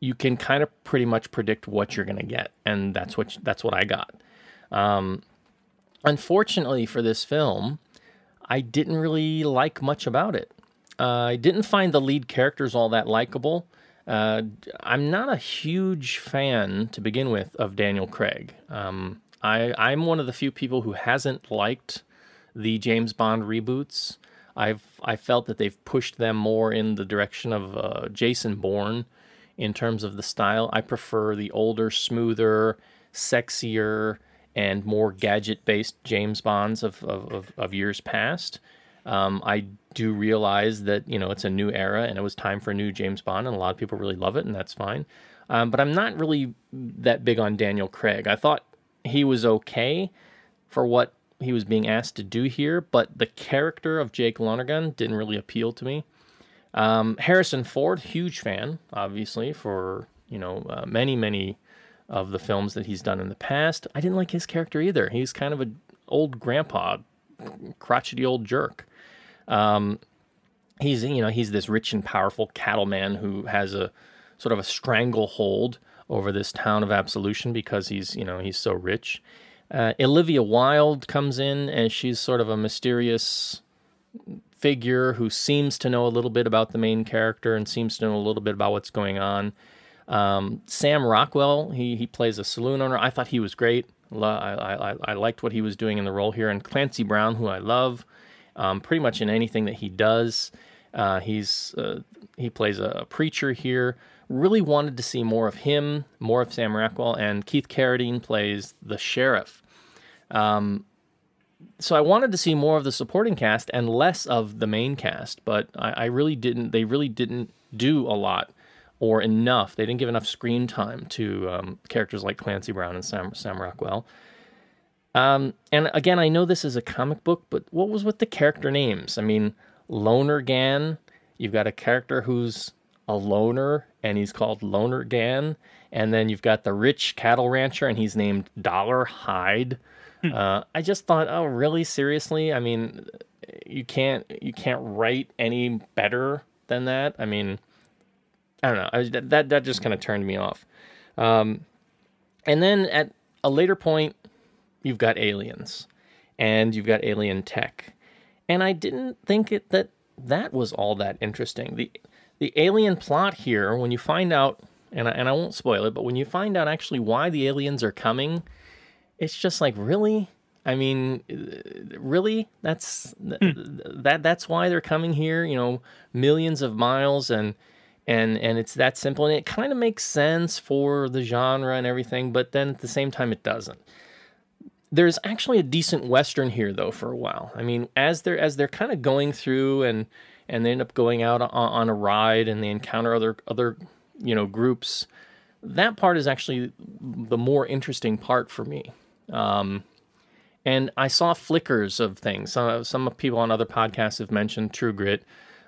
you can kind of pretty much predict what you're going to get, and that's what that's what I got. Um, unfortunately for this film, I didn't really like much about it. Uh, I didn't find the lead characters all that likable. Uh, I'm not a huge fan, to begin with, of Daniel Craig. Um, I, I'm one of the few people who hasn't liked the James Bond reboots. I've I felt that they've pushed them more in the direction of uh, Jason Bourne in terms of the style. I prefer the older, smoother, sexier, and more gadget-based James Bonds of of, of, of years past. Um, I do realize that, you know, it's a new era, and it was time for a new James Bond, and a lot of people really love it, and that's fine. Um, but I'm not really that big on Daniel Craig. I thought he was okay for what he was being asked to do here, but the character of Jake Lonergan didn't really appeal to me. Um, Harrison Ford, huge fan, obviously, for, you know, uh, many, many of the films that he's done in the past. I didn't like his character either. He's kind of an old grandpa, crotchety old jerk. Um, he's, you know, he's this rich and powerful cattleman who has a sort of a stranglehold over this town of Absolution because he's, you know, he's so rich. Uh, Olivia Wilde comes in, and she's sort of a mysterious figure who seems to know a little bit about the main character and seems to know a little bit about what's going on. Um, Sam Rockwell, he he plays a saloon owner. I thought he was great. I, I, I liked what he was doing in the role here. And Clancy Brown, who I love, um, pretty much in anything that he does. Uh, he's uh, he plays a preacher here. Really wanted to see more of him, more of Sam Rockwell. And Keith Carradine plays the sheriff. Um, so I wanted to see more of the supporting cast and less of the main cast. But I, I really didn't. They really didn't do a lot. Or enough. They didn't give enough screen time to um, characters like Clancy Brown and Sam, Sam Rockwell. Um, and again, I know this is a comic book, but what was with the character names? I mean, Lonergan, you've got a character who's a loner, and he's called Lonergan. And then you've got the rich cattle rancher, and he's named Dollarhide. Hmm. Uh, I just thought, oh, really? Seriously? I mean, you can't you can't write any better than that? I mean, I don't know. I, that that just kind of turned me off. Um, and then at a later point, you've got aliens, and you've got alien tech, and I didn't think it that that was all that interesting. the The alien plot here, when you find out, and I, and I won't spoil it, but when you find out actually why the aliens are coming, it's just like, really? I mean, really, that's mm. that that's why they're coming here, you know, millions of miles, and and and it's that simple. And it kind of makes sense for the genre and everything, but then at the same time, it doesn't. There's actually a decent Western here, though, for a while. I mean, as they're as they're kind of going through, and and they end up going out on, on a ride, and they encounter other other you know groups. That part is actually the more interesting part for me. Um, and I saw flickers of things. Some, some people on other podcasts have mentioned True Grit.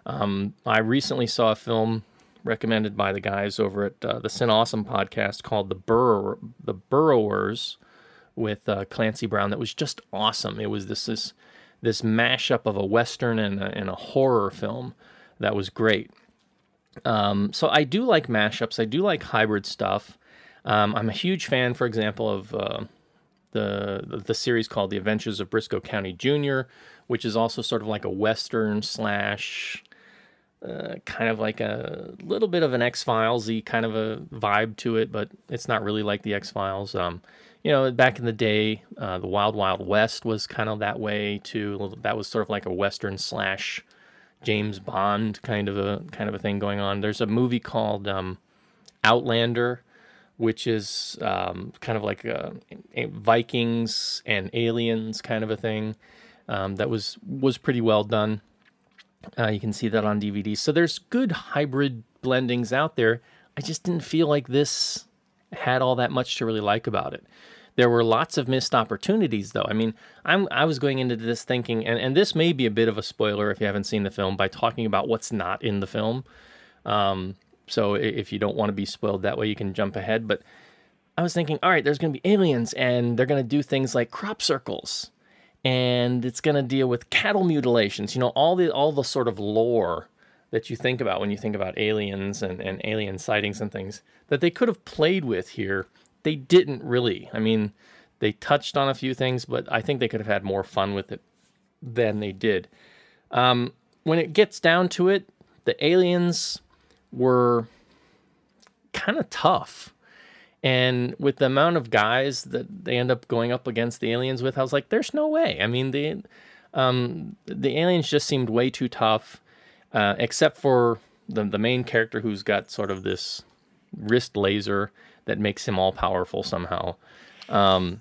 Um, I recently saw a film recommended by the guys over at uh, the Sin Awesome podcast called The Burrower, The Burrowers with uh, Clancy Brown that was just awesome. It was this this, this mashup of a Western and a, and a horror film that was great. Um, so I do like mashups. I do like hybrid stuff. Um, I'm a huge fan, for example, of uh, the the series called The Adventures of Briscoe County Junior, which is also sort of like a Western slash uh, kind of like a little bit of an X-Files-y kind of a vibe to it, but it's not really like the X-Files. Um, you know, back in the day, uh, the Wild Wild West was kind of that way too. That was sort of like a Western slash James Bond kind of a kind of a thing going on. There's a movie called um, Outlander, which is um, kind of like a, a Vikings and aliens kind of a thing um, that was was pretty well done. Uh, you can see that on D V D. So there's good hybrid blendings out there. I just didn't feel like this had all that much to really like about it. There were lots of missed opportunities, though. I mean, I'm, I was going into this thinking, and, and this may be a bit of a spoiler if you haven't seen the film, by talking about what's not in the film. Um, so if you don't want to be spoiled that way, you can jump ahead. But I was thinking, all right, there's going to be aliens, and they're going to do things like crop circles, and it's going to deal with cattle mutilations, you know, all the all the sort of lore that you think about when you think about aliens and, and alien sightings and things that they could have played with here. They didn't really. I mean, they touched on a few things, but I think they could have had more fun with it than they did. Um, when it gets down to it, the aliens were kind of tough. And with the amount of guys that they end up going up against the aliens with, I was like, there's no way. I mean, the, um, the aliens just seemed way too tough, uh, except for the, the main character who's got sort of this wrist laser that makes him all powerful somehow. Um,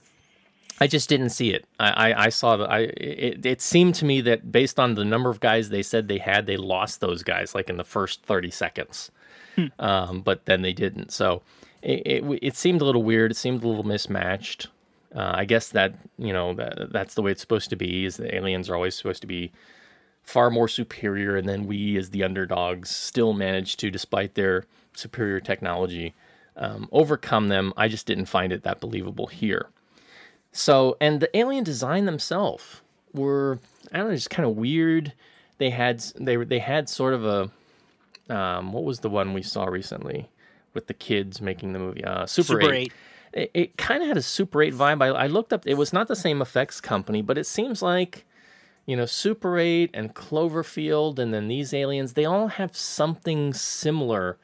I just didn't see it. I, I, I saw that. I it, it seemed to me that based on the number of guys they said they had, they lost those guys like in the first thirty seconds. Hmm. Um, but then they didn't. So it, it it seemed a little weird. It seemed a little mismatched. Uh, I guess that you know that that's the way it's supposed to be. Is the aliens are always supposed to be far more superior, and then we as the underdogs still manage to, despite their superior technology, Um, overcome them. I just didn't find it that believable here. So, and the alien design themselves were, I don't know, just kind of weird. They had they they had sort of a, um, what was the one we saw recently with the kids making the movie? Uh, Super, Super eight. eight. It, it kind of had a Super eight vibe. I, I looked up, it was not the same effects company, but it seems like, you know, Super eight and Cloverfield and then these aliens, they all have something similar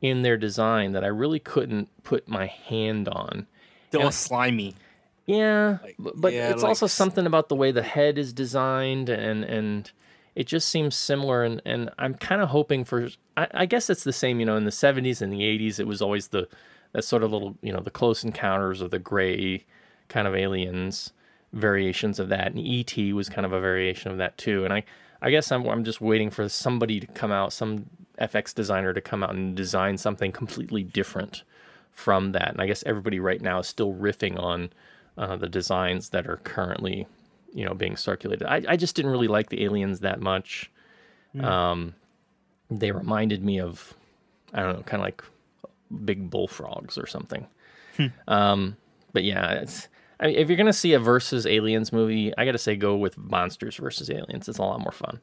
in their design that I really couldn't put my hand on. They're all slimy. Yeah, like, but yeah, it's like also something about the way the head is designed, and and it just seems similar, and, and I'm kind of hoping for, I, I guess it's the same, you know, in the seventies and the eighties, it was always the that sort of little, you know, the Close Encounters or the gray kind of aliens, variations of that, and E T was kind of a variation of that too, and I, I guess I'm I'm just waiting for somebody to come out, some F X designer to come out and design something completely different from that. And I guess everybody right now is still riffing on uh, the designs that are currently, you know, being circulated. I, I just didn't really like the aliens that much. Mm. Um, they reminded me of, I don't know, kind of like big bullfrogs or something. Hmm. Um, but yeah, it's, I mean, if you're going to see a versus aliens movie, I got to say go with monsters versus aliens. It's a lot more fun.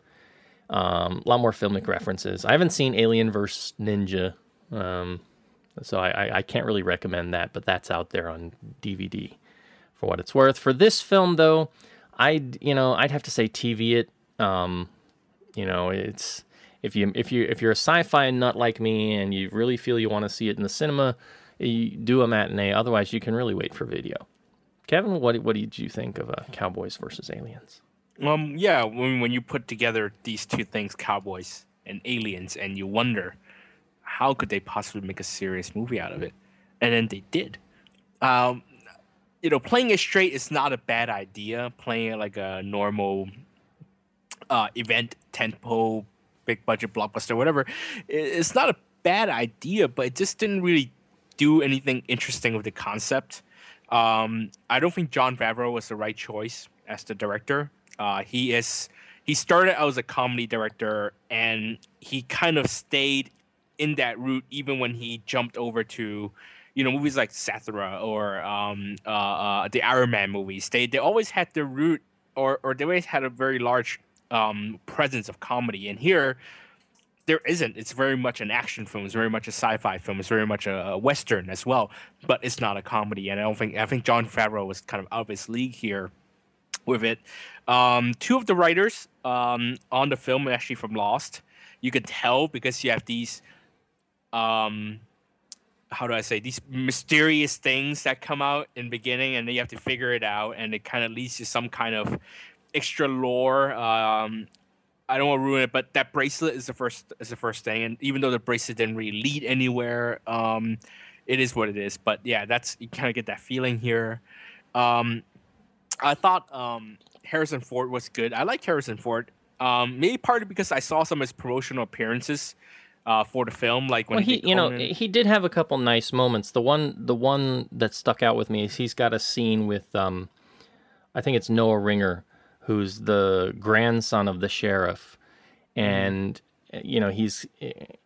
Um, a lot more filmic references. I haven't seen Alien versus. Ninja, um, so I, I, I can't really recommend that, but that's out there on D V D for what it's worth. For this film, though, I'd you know I'd have to say T V it. Um, you know, it's if you if you if you're a sci-fi nut like me and you really feel you want to see it in the cinema, you do a matinee. Otherwise, you can really wait for video. Kevin, what what did you think of uh, Cowboys versus Aliens? Um, yeah, when when you put together these two things, Cowboys and Aliens, and you wonder how could they possibly make a serious movie out of it, and then they did. Um, you know, playing it straight is not a bad idea. Playing it like a normal uh, event, tentpole, big budget blockbuster, whatever, it's not a bad idea, but it just didn't really do anything interesting with the concept. Um, I don't think Jon Favreau was the right choice as the director. Uh, he is. He started out as a comedy director, and he kind of stayed in that route even when he jumped over to, you know, movies like Sathura or um, uh, uh, the Iron Man movies. They they always had the root, or or they always had a very large um, presence of comedy. And here, there isn't. It's very much an action film. It's very much a sci-fi film. It's very much a, a Western as well, but it's not a comedy. And I don't think I think Jon Favreau was kind of out of his league here with it. Um, two of the writers um, on the film are actually from Lost. You can tell because you have these, um, how do I say, these mysterious things that come out in the beginning, and then you have to figure it out, and it kind of leads to some kind of extra lore. Um, I don't want to ruin it, but that bracelet is the first is the first thing, and even though the bracelet didn't really lead anywhere, um, it is what it is. But yeah, that's you kind of get that feeling here. Um, I thought um, Harrison Ford was good. I like Harrison Ford, um, maybe partly because I saw some of his promotional appearances uh, for the film. Like when well, he, he you know, he did have a couple nice moments. The one, the one that stuck out with me is he's got a scene with, um, I think it's Noah Ringer, who's the grandson of the sheriff, and you know he's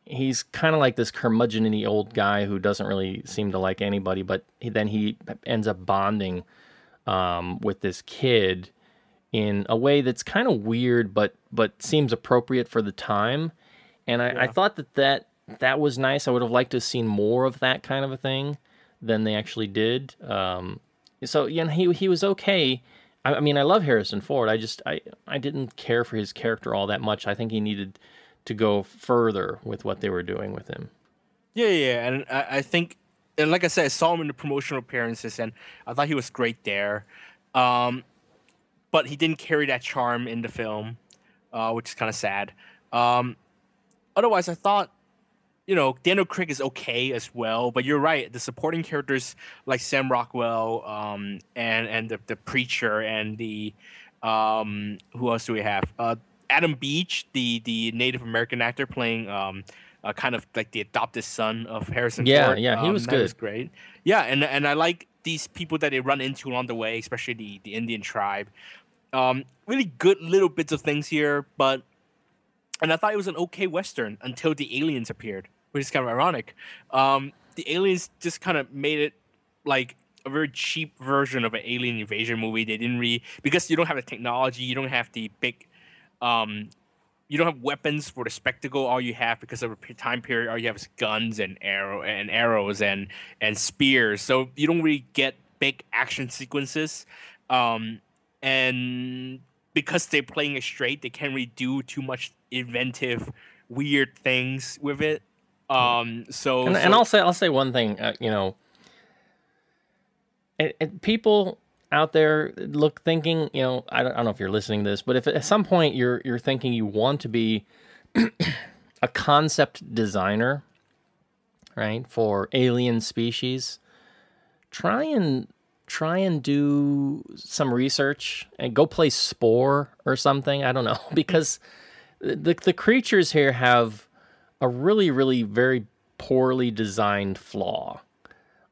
he's kind of like this curmudgeon-y old guy who doesn't really seem to like anybody, but then he ends up bonding. Um, with this kid in a way that's kind of weird, but but seems appropriate for the time. And I, yeah. I thought that, that that was nice. I would have liked to have seen more of that kind of a thing than they actually did. Um, so, you know, he, he was okay. I, I mean, I love Harrison Ford. I just, I, I didn't care for his character all that much. I think he needed to go further with what they were doing with him. Yeah, yeah, and I, I think... And like I said, I saw him in the promotional appearances, and I thought he was great there. Um, but he didn't carry that charm in the film, uh, which is kind of sad. Um, otherwise, I thought, you know, Daniel Craig is okay as well. But you're right. The supporting characters like Sam Rockwell um, and, and the, the preacher and the um, – who else do we have? Uh, Adam Beach, the, the Native American actor playing um, – Uh, kind of like the adopted son of Harrison yeah, Ford. Yeah, yeah, he um, was that good. Was great. Yeah, and and I like these people that they run into along the way, especially the, the Indian tribe. Um, really good little bits of things here, but... And I thought it was an okay Western until the aliens appeared, which is kind of ironic. Um, the aliens just kind of made it like a very cheap version of an alien invasion movie. They didn't really... Because you don't have the technology, you don't have the big... Um, You don't have weapons for the spectacle. All you have, because of a time period, all you have is guns and arrow and arrows and and spears. So you don't really get big action sequences. Um, and because they're playing it straight, they can't really do too much inventive, weird things with it. Um, so and, so and I'll say I'll say one thing. Uh, you know, it, it, people. out there look thinking, you know, I don't, I don't know if you're listening to this, but if at some point you're you're thinking you want to be a concept designer, right, for alien species, try and try and do some research and go play Spore or something. I don't know, because the the creatures here have a really, really very poorly designed flaw.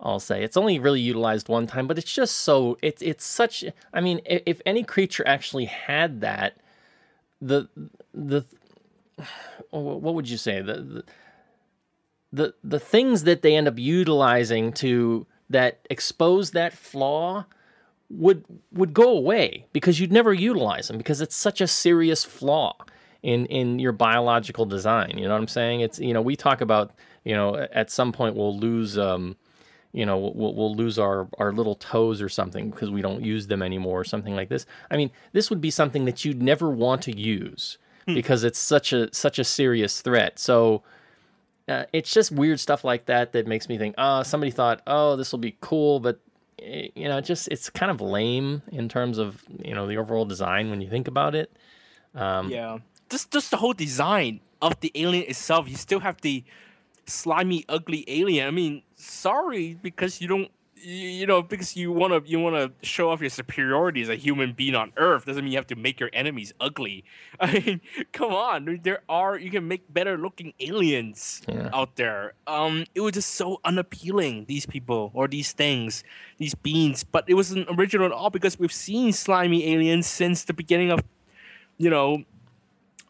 I'll say it's only really utilized one time, but it's just so it's it's such. I mean, if, if any creature actually had that, the the what would you say the, the the the things that they end up utilizing to that expose that flaw would would go away because you'd never utilize them because it's such a serious flaw in in your biological design. You know what I'm saying? It's you know we talk about you know at some point we'll lose. Um, You know, we'll, we'll lose our, our little toes or something because we don't use them anymore or something like this. I mean, this would be something that you'd never want to use hmm. because it's such a such a serious threat. So uh, it's just weird stuff like that that makes me think, oh, somebody thought, oh, this will be cool, but you know, just it's kind of lame in terms of, you know, the overall design when you think about it. Um, yeah, just just the whole design of the alien itself. You still have the slimy, ugly alien. I mean, sorry, because you don't, you know, because you want to you want to show off your superiority as a human being on Earth doesn't mean you have to make your enemies ugly. I mean, come on, there are you can make better looking aliens yeah. out there. Um, it was just so unappealing, these people or these things, these beings. But it wasn't original at all because we've seen slimy aliens since the beginning of, you know,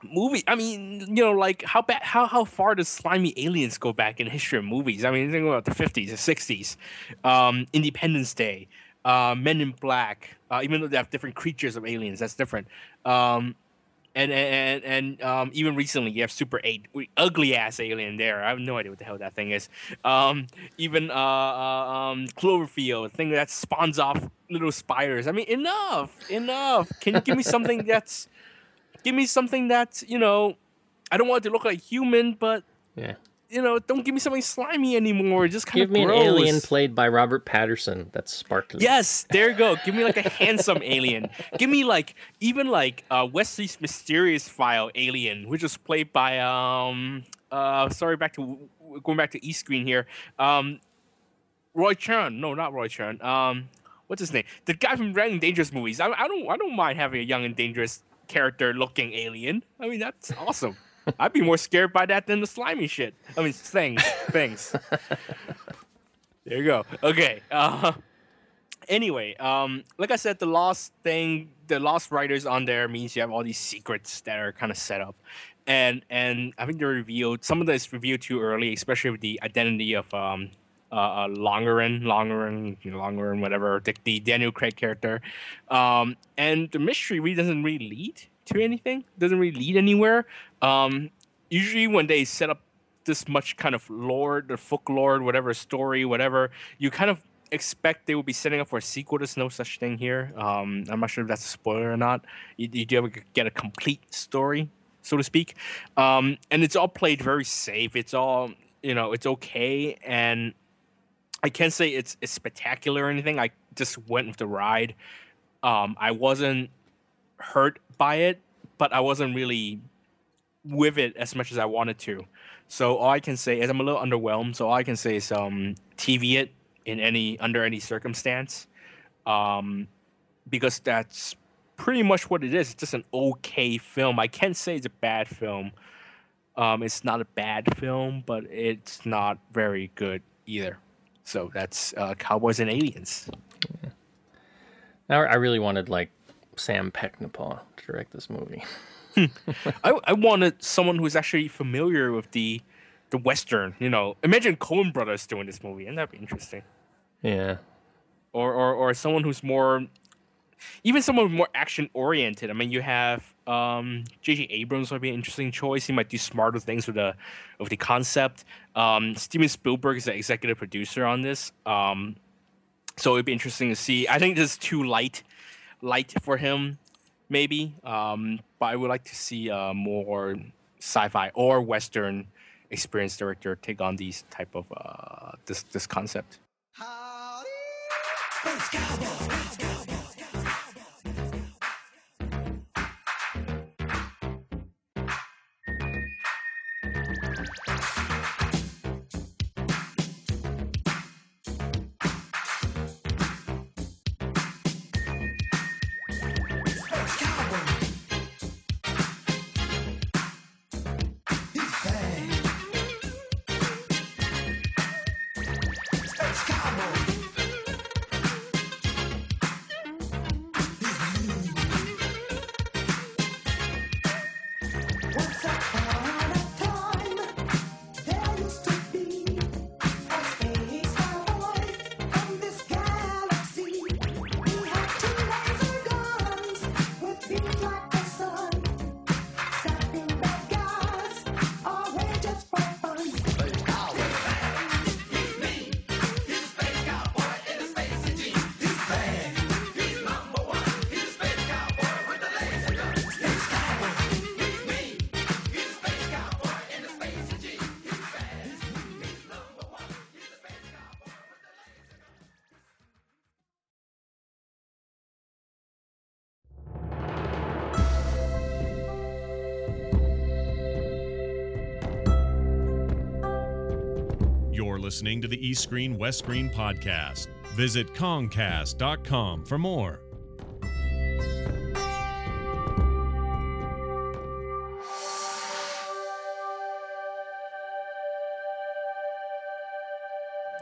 movie. I mean, you know, like how bad, how how far does slimy aliens go back in history of movies? I mean, think about the fifties, the sixties, um, Independence Day, uh, Men in Black. Uh, even though they have different creatures of aliens, that's different. Um, and and and um, even recently, you have Super eight, ugly ass alien there. I have no idea what the hell that thing is. Um, even uh, uh, um, Cloverfield, a thing that spawns off little spiders. I mean, enough, enough. Can you give me something that's Give me something that's, you know, I don't want it to look like human, but, yeah. you know, don't give me something slimy anymore. Just kind of Give me gross. An alien played by Robert Patterson that's sparkly. Yes, there you go. Give me, like, a handsome alien. Give me, like, even, like, uh, Wesley's Mysterious File alien, which was played by, um, uh, sorry, back to, going back to East Green here, um, Roy Chen. No, not Roy Chen. Um, what's his name? The guy from Young and Dangerous movies. I, I don't, I don't mind having a Young and Dangerous character looking alien. I mean, that's awesome. I'd be more scared by that than the slimy shit. I mean, things, things. There you go. Okay. Uh, anyway, um, like I said, the lost thing, the lost writers on there means you have all these secrets that are kind of set up, and and I think they're revealed. Some of that is revealed too early, especially with the identity of um, uh, Longerin, Longerin, Longerin, whatever, the, the Daniel Craig character. Um, and the mystery really doesn't really lead to anything, doesn't really lead anywhere. Um, usually when they set up this much kind of lore, the folklore, whatever story, whatever, you kind of expect they will be setting up for a sequel. There's no such thing here. Um, I'm not sure if that's a spoiler or not. You, you do ever get a complete story, so to speak. Um, and it's all played very safe. It's all, you know, it's okay. And I can't say it's, it's spectacular or anything. I just went with the ride. Um, I wasn't hurt by it, but I wasn't really with it as much as I wanted to. So all I can say is I'm a little underwhelmed. So all I can say is um, T V it in any under any circumstance, um, because that's pretty much what it is. It's just an okay film. I can't say it's a bad film. Um, it's not a bad film, but it's not very good either. So that's uh, Cowboys and Aliens. Yeah. Now I really wanted like Sam Peckinpah to direct this movie. I, I wanted someone who's actually familiar with the the Western. You know, imagine Coen Brothers doing this movie, and that'd be interesting. Yeah. Or or or someone who's more, even someone more action oriented. I mean, you have um, J J Abrams would be an interesting choice. He might do smarter things with the with the concept. Um, Steven Spielberg is the executive producer on this, um, so it'd be interesting to see. I think this is too light, light for him, maybe. Um, but I would like to see a more sci-fi or Western experienced director take on these type of uh, this this concept. for listening to the East Screen, West Screen podcast. Visit Kongcast dot com for more.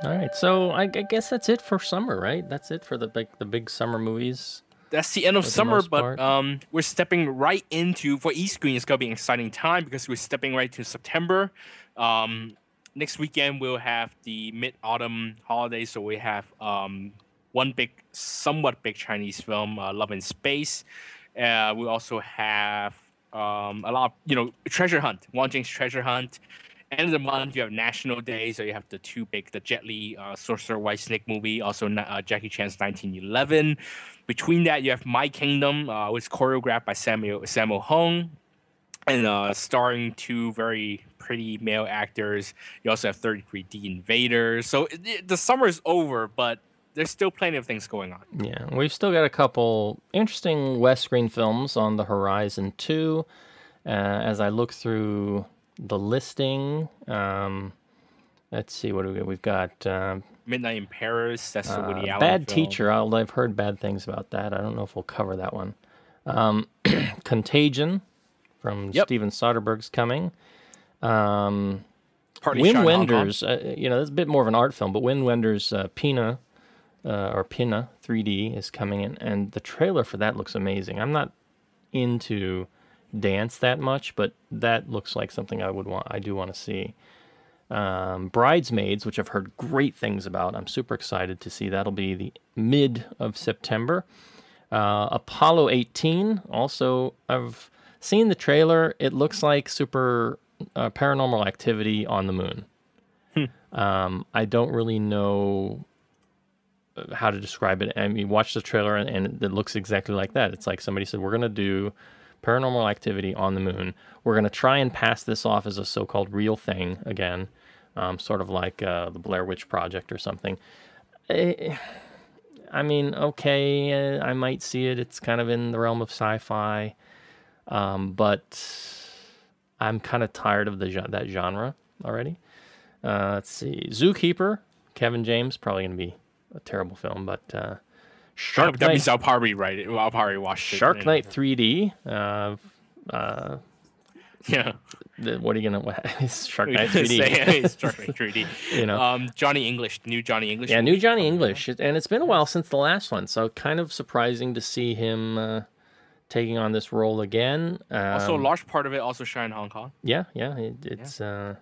All right, so I, I guess that's it for summer, right? That's it for the big, the big summer movies. That's the end of summer, but um, we're stepping right into, for eScreen, it's going to be an exciting time because we're stepping right to September. Um, next weekend, we'll have the mid-autumn holiday, so we have um, one big, somewhat big Chinese film, uh, Love in Space. Uh, we also have um, a lot of, you know, Treasure Hunt, Wang Jing's Treasure Hunt. End of the month, you have National Day, so you have the two big, the Jet Li, uh, Sorcerer White Snake movie, also uh, Jackie Chan's nineteen eleven. Between that, you have My Kingdom, uh, which is choreographed by Samuel Sammo Hung, and uh, starring two very pretty male actors. You also have thirty-three D Invaders. So it, it, the summer is over, but there's still plenty of things going on. Yeah, we've still got a couple interesting West Screen films on the horizon, too. Uh, as I look through the listing, um, let's see what do we got. We've got um, Midnight in Paris. That's the Woody uh, Allen Bad film. Teacher. I'll, I've heard bad things about that. I don't know if we'll cover that one. Um, Contagion from yep. Steven Soderbergh's coming. Um, Wim Wenders. Uh, you know, that's a bit more of an art film, but Wim Wenders' uh, Pina uh, or Pina three D is coming in, and the trailer for that looks amazing. I'm not into dance that much, but that looks like something I would want. I do want to see. Um, Bridesmaids, which I've heard great things about. I'm super excited to see. That'll be the mid of September. Uh, Apollo eighteen. Also, I've seen the trailer. It looks like super uh, paranormal activity on the moon. Hmm. Um, I don't really know how to describe it. I mean, watch the trailer and, and it looks exactly like that. It's like somebody said, we're going to do paranormal activity on the moon. We're going to try and pass this off as a so-called real thing again, um, sort of like uh, the Blair Witch Project or something. I, I mean, okay, I might see it. It's kind of in the realm of sci-fi, um, but I'm kind of tired of the that genre already. Uh, let's see. Zookeeper, Kevin James, probably going to be a terrible film, but... Uh, Shark Knight. That means I'll probably write it. I'll probably watch it. Shark Knight three D. Uh, uh, yeah. The, what are you gonna? What, Shark Knight three D. Say, hey, Shark Knight three D. You know, um, Johnny English, new Johnny English. Yeah, movie. New Johnny English, and it's been a while since the last one, so kind of surprising to see him uh, taking on this role again. Um, also, a large part of it also shot in Hong Kong. Yeah, yeah, it, it's yeah. Uh,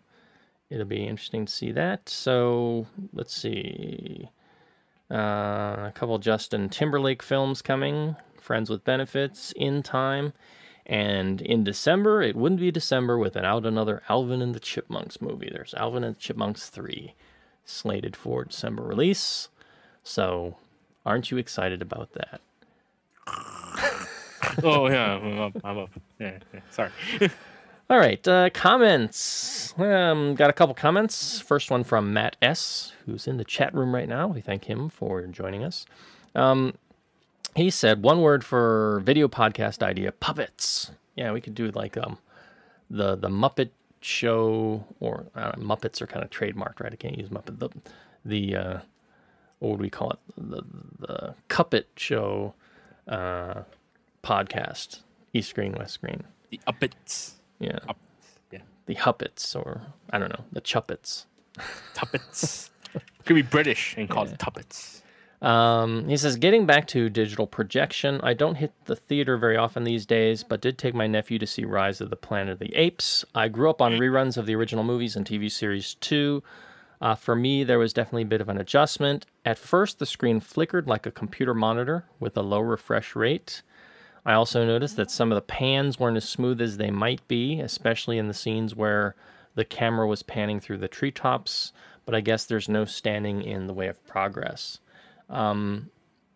it'll be interesting to see that. So let's see. Uh, a couple Justin Timberlake films coming, Friends with Benefits, In Time, and in December, it wouldn't be December without another Alvin and the Chipmunks movie. There's Alvin and the Chipmunks three, slated for December release. So, aren't you excited about that? oh, yeah, I'm up. I'm up. Yeah, yeah. Sorry. All right, uh, comments. Um, got a couple comments. First one from Matt S., who's in the chat room right now. We thank him for joining us. Um, he said, one word for video podcast idea, puppets. Yeah, we could do like um, the the Muppet Show, or uh, Muppets are kind of trademarked, right? I can't use Muppet. The, the uh, what would we call it? The, the Cuppet Show uh, podcast, East Screen, West Screen. The Uppets. Yeah. Up, yeah, the Huppets, or I don't know, the Chuppets. Tuppets. Could be British and called yeah. Tuppets. Um, he says, getting back to digital projection, I don't hit the theater very often these days, but did take my nephew to see Rise of the Planet of the Apes. I grew up on reruns of the original movies and T V series too. Uh, for me, there was definitely a bit of an adjustment. At first, the screen flickered like a computer monitor with a low refresh rate. I also noticed that some of the pans weren't as smooth as they might be, especially in the scenes where the camera was panning through the treetops, but I guess there's no standing in the way of progress. Um,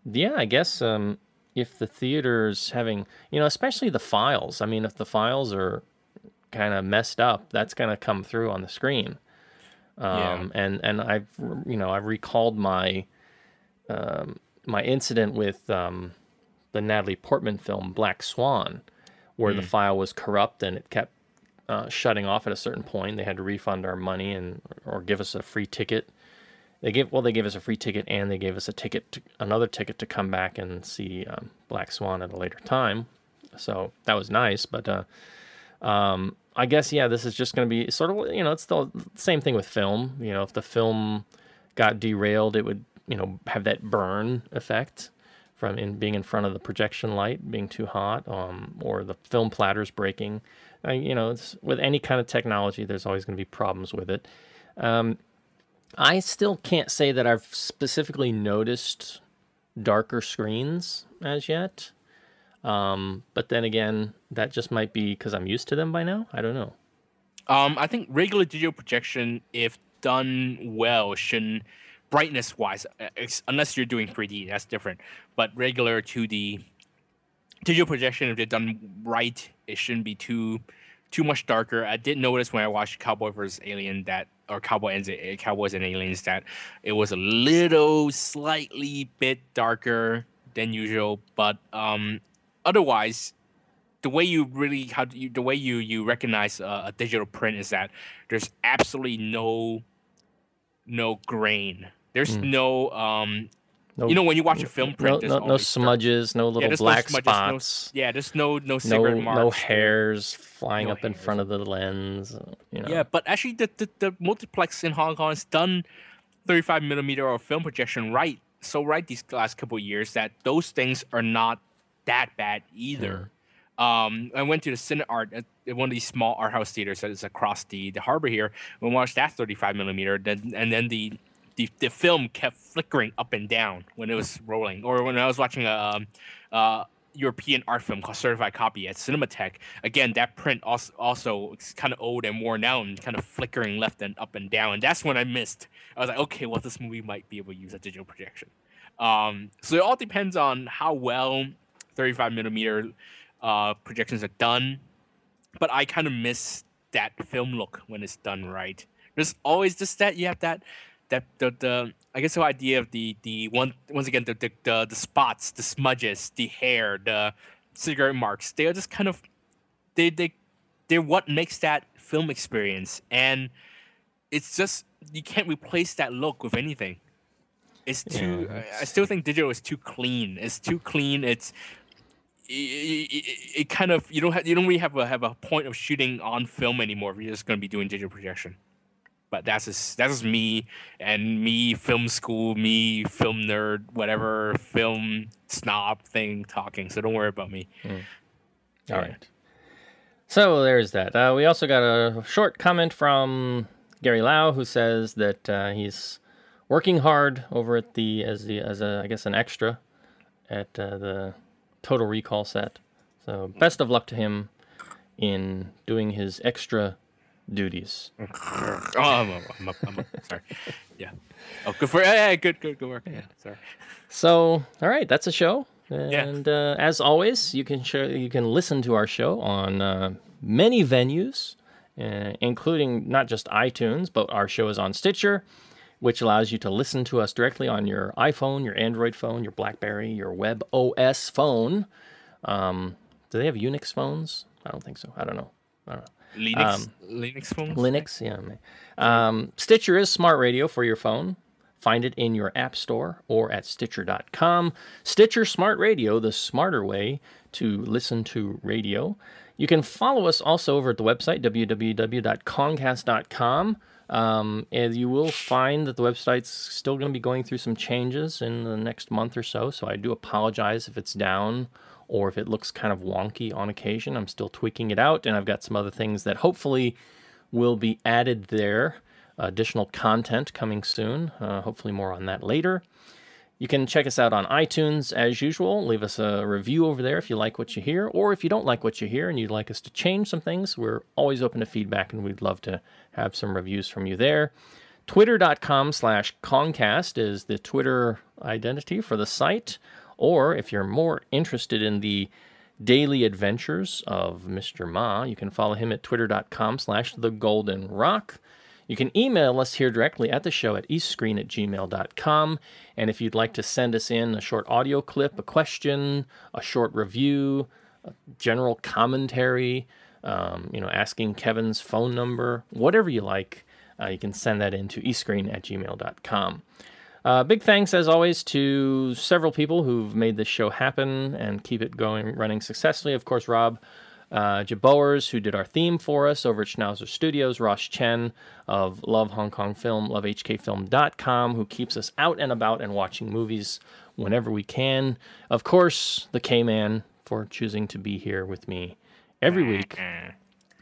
yeah, I guess um, if the theater's having, you know, especially the files, I mean, if the files are kind of messed up, that's going to come through on the screen. Um, yeah. And, and I've, you know, I recalled my, um, my incident with... Um, the Natalie Portman film Black Swan, where mm. the file was corrupt and it kept uh, shutting off at a certain point. They had to refund our money and or give us a free ticket. They gave well, they gave us a free ticket and they gave us a ticket, to, another ticket to come back and see um, Black Swan at a later time. So that was nice, but uh, um, I guess yeah, this is just going to be sort of you know it's the same thing with film. You know, if the film got derailed, it would you know have that burn effect from in being in front of the projection light being too hot, um, or the film platters breaking. Uh, you know, it's, with any kind of technology, there's always going to be problems with it. Um, I still can't say that I've specifically noticed darker screens as yet. Um, but then again, that just might be because I'm used to them by now. I don't know. Um, I think regular digital projection, if done well, shouldn't brightness-wise, unless you're doing three D, that's different. But regular two D digital projection, if they're done right, it shouldn't be too too much darker. I did notice when I watched Cowboy versus Alien that, or Cowboy and Cowboys and Aliens, that it was a little, slightly bit darker than usual, but um. Otherwise, the way you really how you, the way you you recognize a, a digital print is that there's absolutely no no grain. There's mm. no um, no, you know when you watch a film print, no, no, no smudges, no little yeah, black no smudges, spots. No, yeah, there's no no cigarette no, marks, no hairs flying no up hairs. in front of the lens. You know. Yeah, but actually, the, the the multiplex in Hong Kong has done thirty-five millimeter or film projection right so right these last couple of years that those things are not that bad either. Mm. Um, I went to the Cine Art at one of these small art house theaters that is across the, the harbor here. We watched that thirty-five millimeter, then and then the, the the film kept flickering up and down when it was rolling. Or when I was watching a um, uh, European art film called Certified Copy at Cinematheque. Again, that print also also is kind of old and worn out and kind of flickering left and up and down. And that's when I missed. I was like, okay, well, this movie might be able to use a digital projection. Um, so it all depends on how well thirty-five millimeter uh, projections are done, but I kind of miss that film look when it's done right. There's always just that you have that that the, the I guess the idea of the the one once again the the, the the spots, the smudges, the hair, the cigarette marks. They are just kind of they they they're what makes that film experience, and it's just you can't replace that look with anything. It's too. Yeah, I still think digital is too clean. It's too clean. It's It, it, it kind of you don't have you don't really have a have a point of shooting on film anymore. If you're just going to be doing digital projection, but that's just, that's just me and me film school, me film nerd, whatever film snob thing talking. So don't worry about me. Mm. All right. right. So there's that. Uh, we also got a short comment from Gary Lau, who says that uh, he's working hard over at the as the as a I guess an extra at uh, the Total Recall set. So best of luck to him in doing his extra duties. oh, I'm up, I'm up, I'm up. Sorry. Yeah. Oh, good for hey, good, good, good work. Yeah. Sorry. So, all right, that's a show. And yeah. uh, as always, you can share, you can listen to our show on uh, many venues, uh, including not just iTunes, but our show is on Stitcher, which allows you to listen to us directly on your iPhone, your Android phone, your BlackBerry, your Web O S phone. Um, do they have Unix phones? I don't think so. I don't know. I don't know. Linux, um, Linux phones? Linux, yeah. Um, Stitcher is smart radio for your phone. Find it in your app store or at Stitcher dot com. Stitcher Smart Radio, the smarter way to listen to radio. You can follow us also over at the website, w w w dot concast dot com. Um, and you will find that the website's still going to be going through some changes in the next month or so. So I do apologize if it's down or if it looks kind of wonky on occasion. I'm still tweaking it out, and I've got some other things that hopefully will be added there. Uh, additional content coming soon. Uh, hopefully more on that later. You can check us out on iTunes as usual. Leave us a review over there if you like what you hear, or if you don't like what you hear and you'd like us to change some things. We're always open to feedback, and we'd love to have some reviews from you there. Twitter dot com slash Concast is the Twitter identity for the site. Or if you're more interested in the daily adventures of Mister Ma, you can follow him at twitter dot com slash The Golden Rock. You can email us here directly at the show at eastscreen at gmail dot com. And if you'd like to send us in a short audio clip, a question, a short review, a general commentary, um, you know, asking Kevin's phone number, whatever you like. Uh, you can send that in to e screen at gmail dot com. Uh, big thanks, as always, to several people who've made this show happen and keep it going, running successfully. Of course, Rob uh, Jaboers, who did our theme for us over at Schnauzer Studios, Ross Chen of Love Hong Kong Film, Love H K Film dot com, who keeps us out and about and watching movies whenever we can. Of course, the K-Man for choosing to be here with me every week.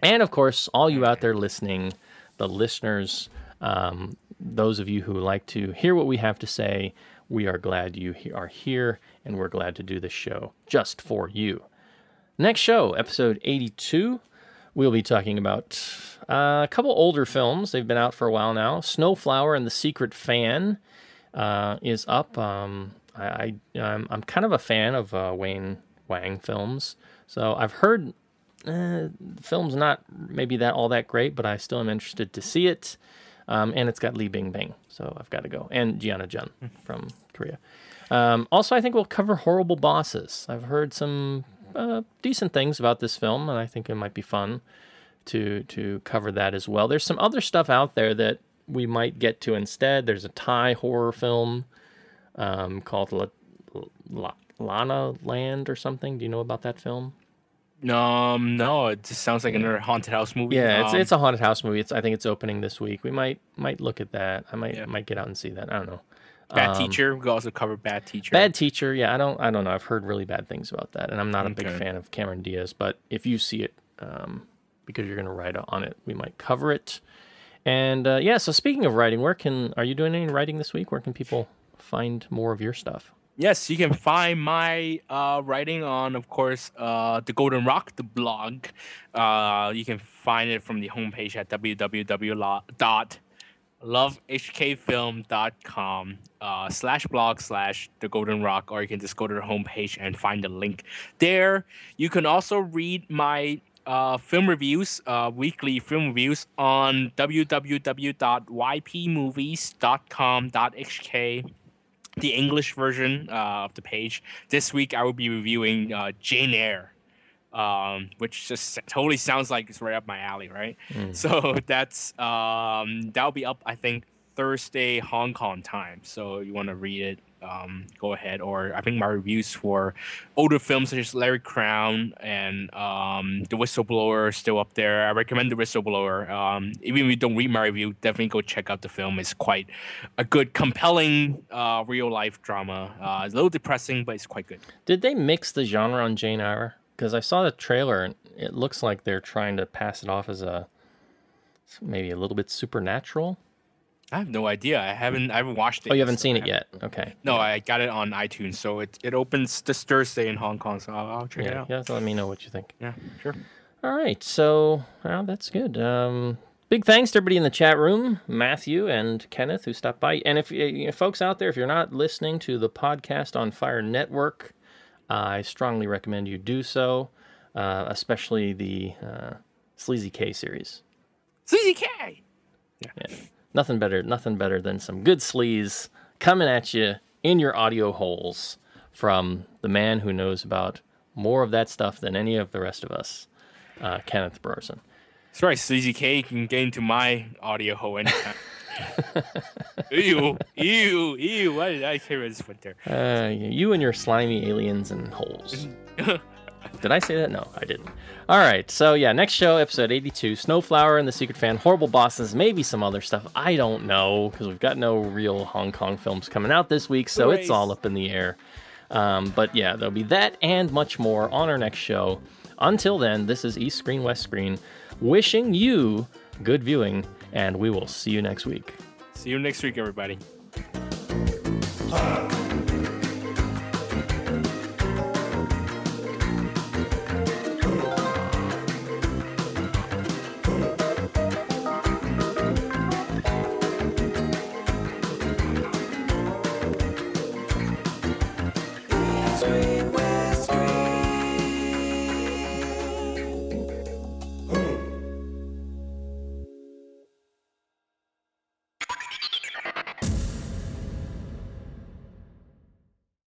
And, of course, all you out there listening, the listeners, um, those of you who like to hear what we have to say, we are glad you he- are here, and we're glad to do this show just for you. Next show, episode eighty-two, we'll be talking about uh, a couple older films. They've been out for a while now. Snowflower and the Secret Fan uh, is up. Um, I, I, I'm, I'm kind of a fan of uh, Wayne Wang films, so I've heard eh, the film's not maybe that all that great, but I still am interested to see it. Um, and it's got Lee Bingbing, so I've got to go. And Gianna Jun from Korea. Um, also, I think we'll cover Horrible Bosses. I've heard some uh, decent things about this film, and I think it might be fun to to cover that as well. There's some other stuff out there that we might get to instead. There's a Thai horror film um, called La, La, Lana Land or something. Do you know about that film? Um, no, it just sounds like another haunted house movie. Yeah, it's um, it's a haunted house movie. It's I think it's opening this week. We might might look at that. I might yeah. might get out and see that. I don't know. Bad um, Teacher. We also covered Bad Teacher. Bad Teacher. Yeah, I don't I don't know. I've heard really bad things about that, and I'm not okay. a big fan of Cameron Diaz. But if you see it, um, because you're going to write on it, we might cover it. And uh, yeah, so speaking of writing, where can are you doing any writing this week? Where can people find more of your stuff? Yes, you can find my uh, writing on, of course, uh, The Golden Rock, the blog. Uh, you can find it from the homepage at w w w dot love h k film dot com uh, slash blog slash The Golden Rock, or you can just go to the homepage and find the link there. You can also read my uh, film reviews, uh, weekly film reviews on w w w dot y p movies dot com dot h k. The English version uh, of the page. This week, I will be reviewing uh, Jane Eyre, um, which just totally sounds like it's right up my alley, right? Mm. So that's um, that'll be up, I think, Thursday Hong Kong time. So you want to read it, um, go ahead. Or I think my reviews for older films such as Larry Crown and um, The Whistleblower are still up there. I recommend The Whistleblower. Um, even if you don't read my review, definitely go check out the film. It's quite a good, compelling uh, real-life drama. Uh, it's a little depressing, but it's quite good. Did they mix the genre on Jane Eyre? Because I saw the trailer, and it looks like they're trying to pass it off as a maybe a little bit supernatural. I have no idea. I haven't. I haven't watched it. Oh, you haven't so seen haven't, it yet. Okay. No, yeah. I got it on iTunes, so it it opens this Thursday in Hong Kong. So I'll, I'll check yeah, it out. Yeah, so let me know what you think. Yeah, sure. All right, so well, that's good. Um, big thanks to everybody in the chat room, Matthew and Kenneth, who stopped by. And if you know, folks out there, if you're not listening to the podcast on Fire Network, uh, I strongly recommend you do so, uh, especially the uh, Sleazy K series. Sleazy K. Yeah. yeah. Nothing better, nothing better than some good sleaze coming at you in your audio holes from the man who knows about more of that stuff than any of the rest of us, uh, Kenneth Burson. That's right, Sleazy K can get into my audio hole anytime. ew, ew, ew, why did I hear this one there? Uh, you and your slimy aliens and holes. Did I say that? No, I didn't. All right. So, yeah, next show, episode eighty-two, Snowflower and the Secret Fan, Horrible Bosses, maybe some other stuff. I don't know, because we've got no real Hong Kong films coming out this week, so it's all up in the air. Um, but, yeah, there'll be that and much more on our next show. Until then, this is East Screen, West Screen, wishing you good viewing, and we will see you next week. See you next week, everybody.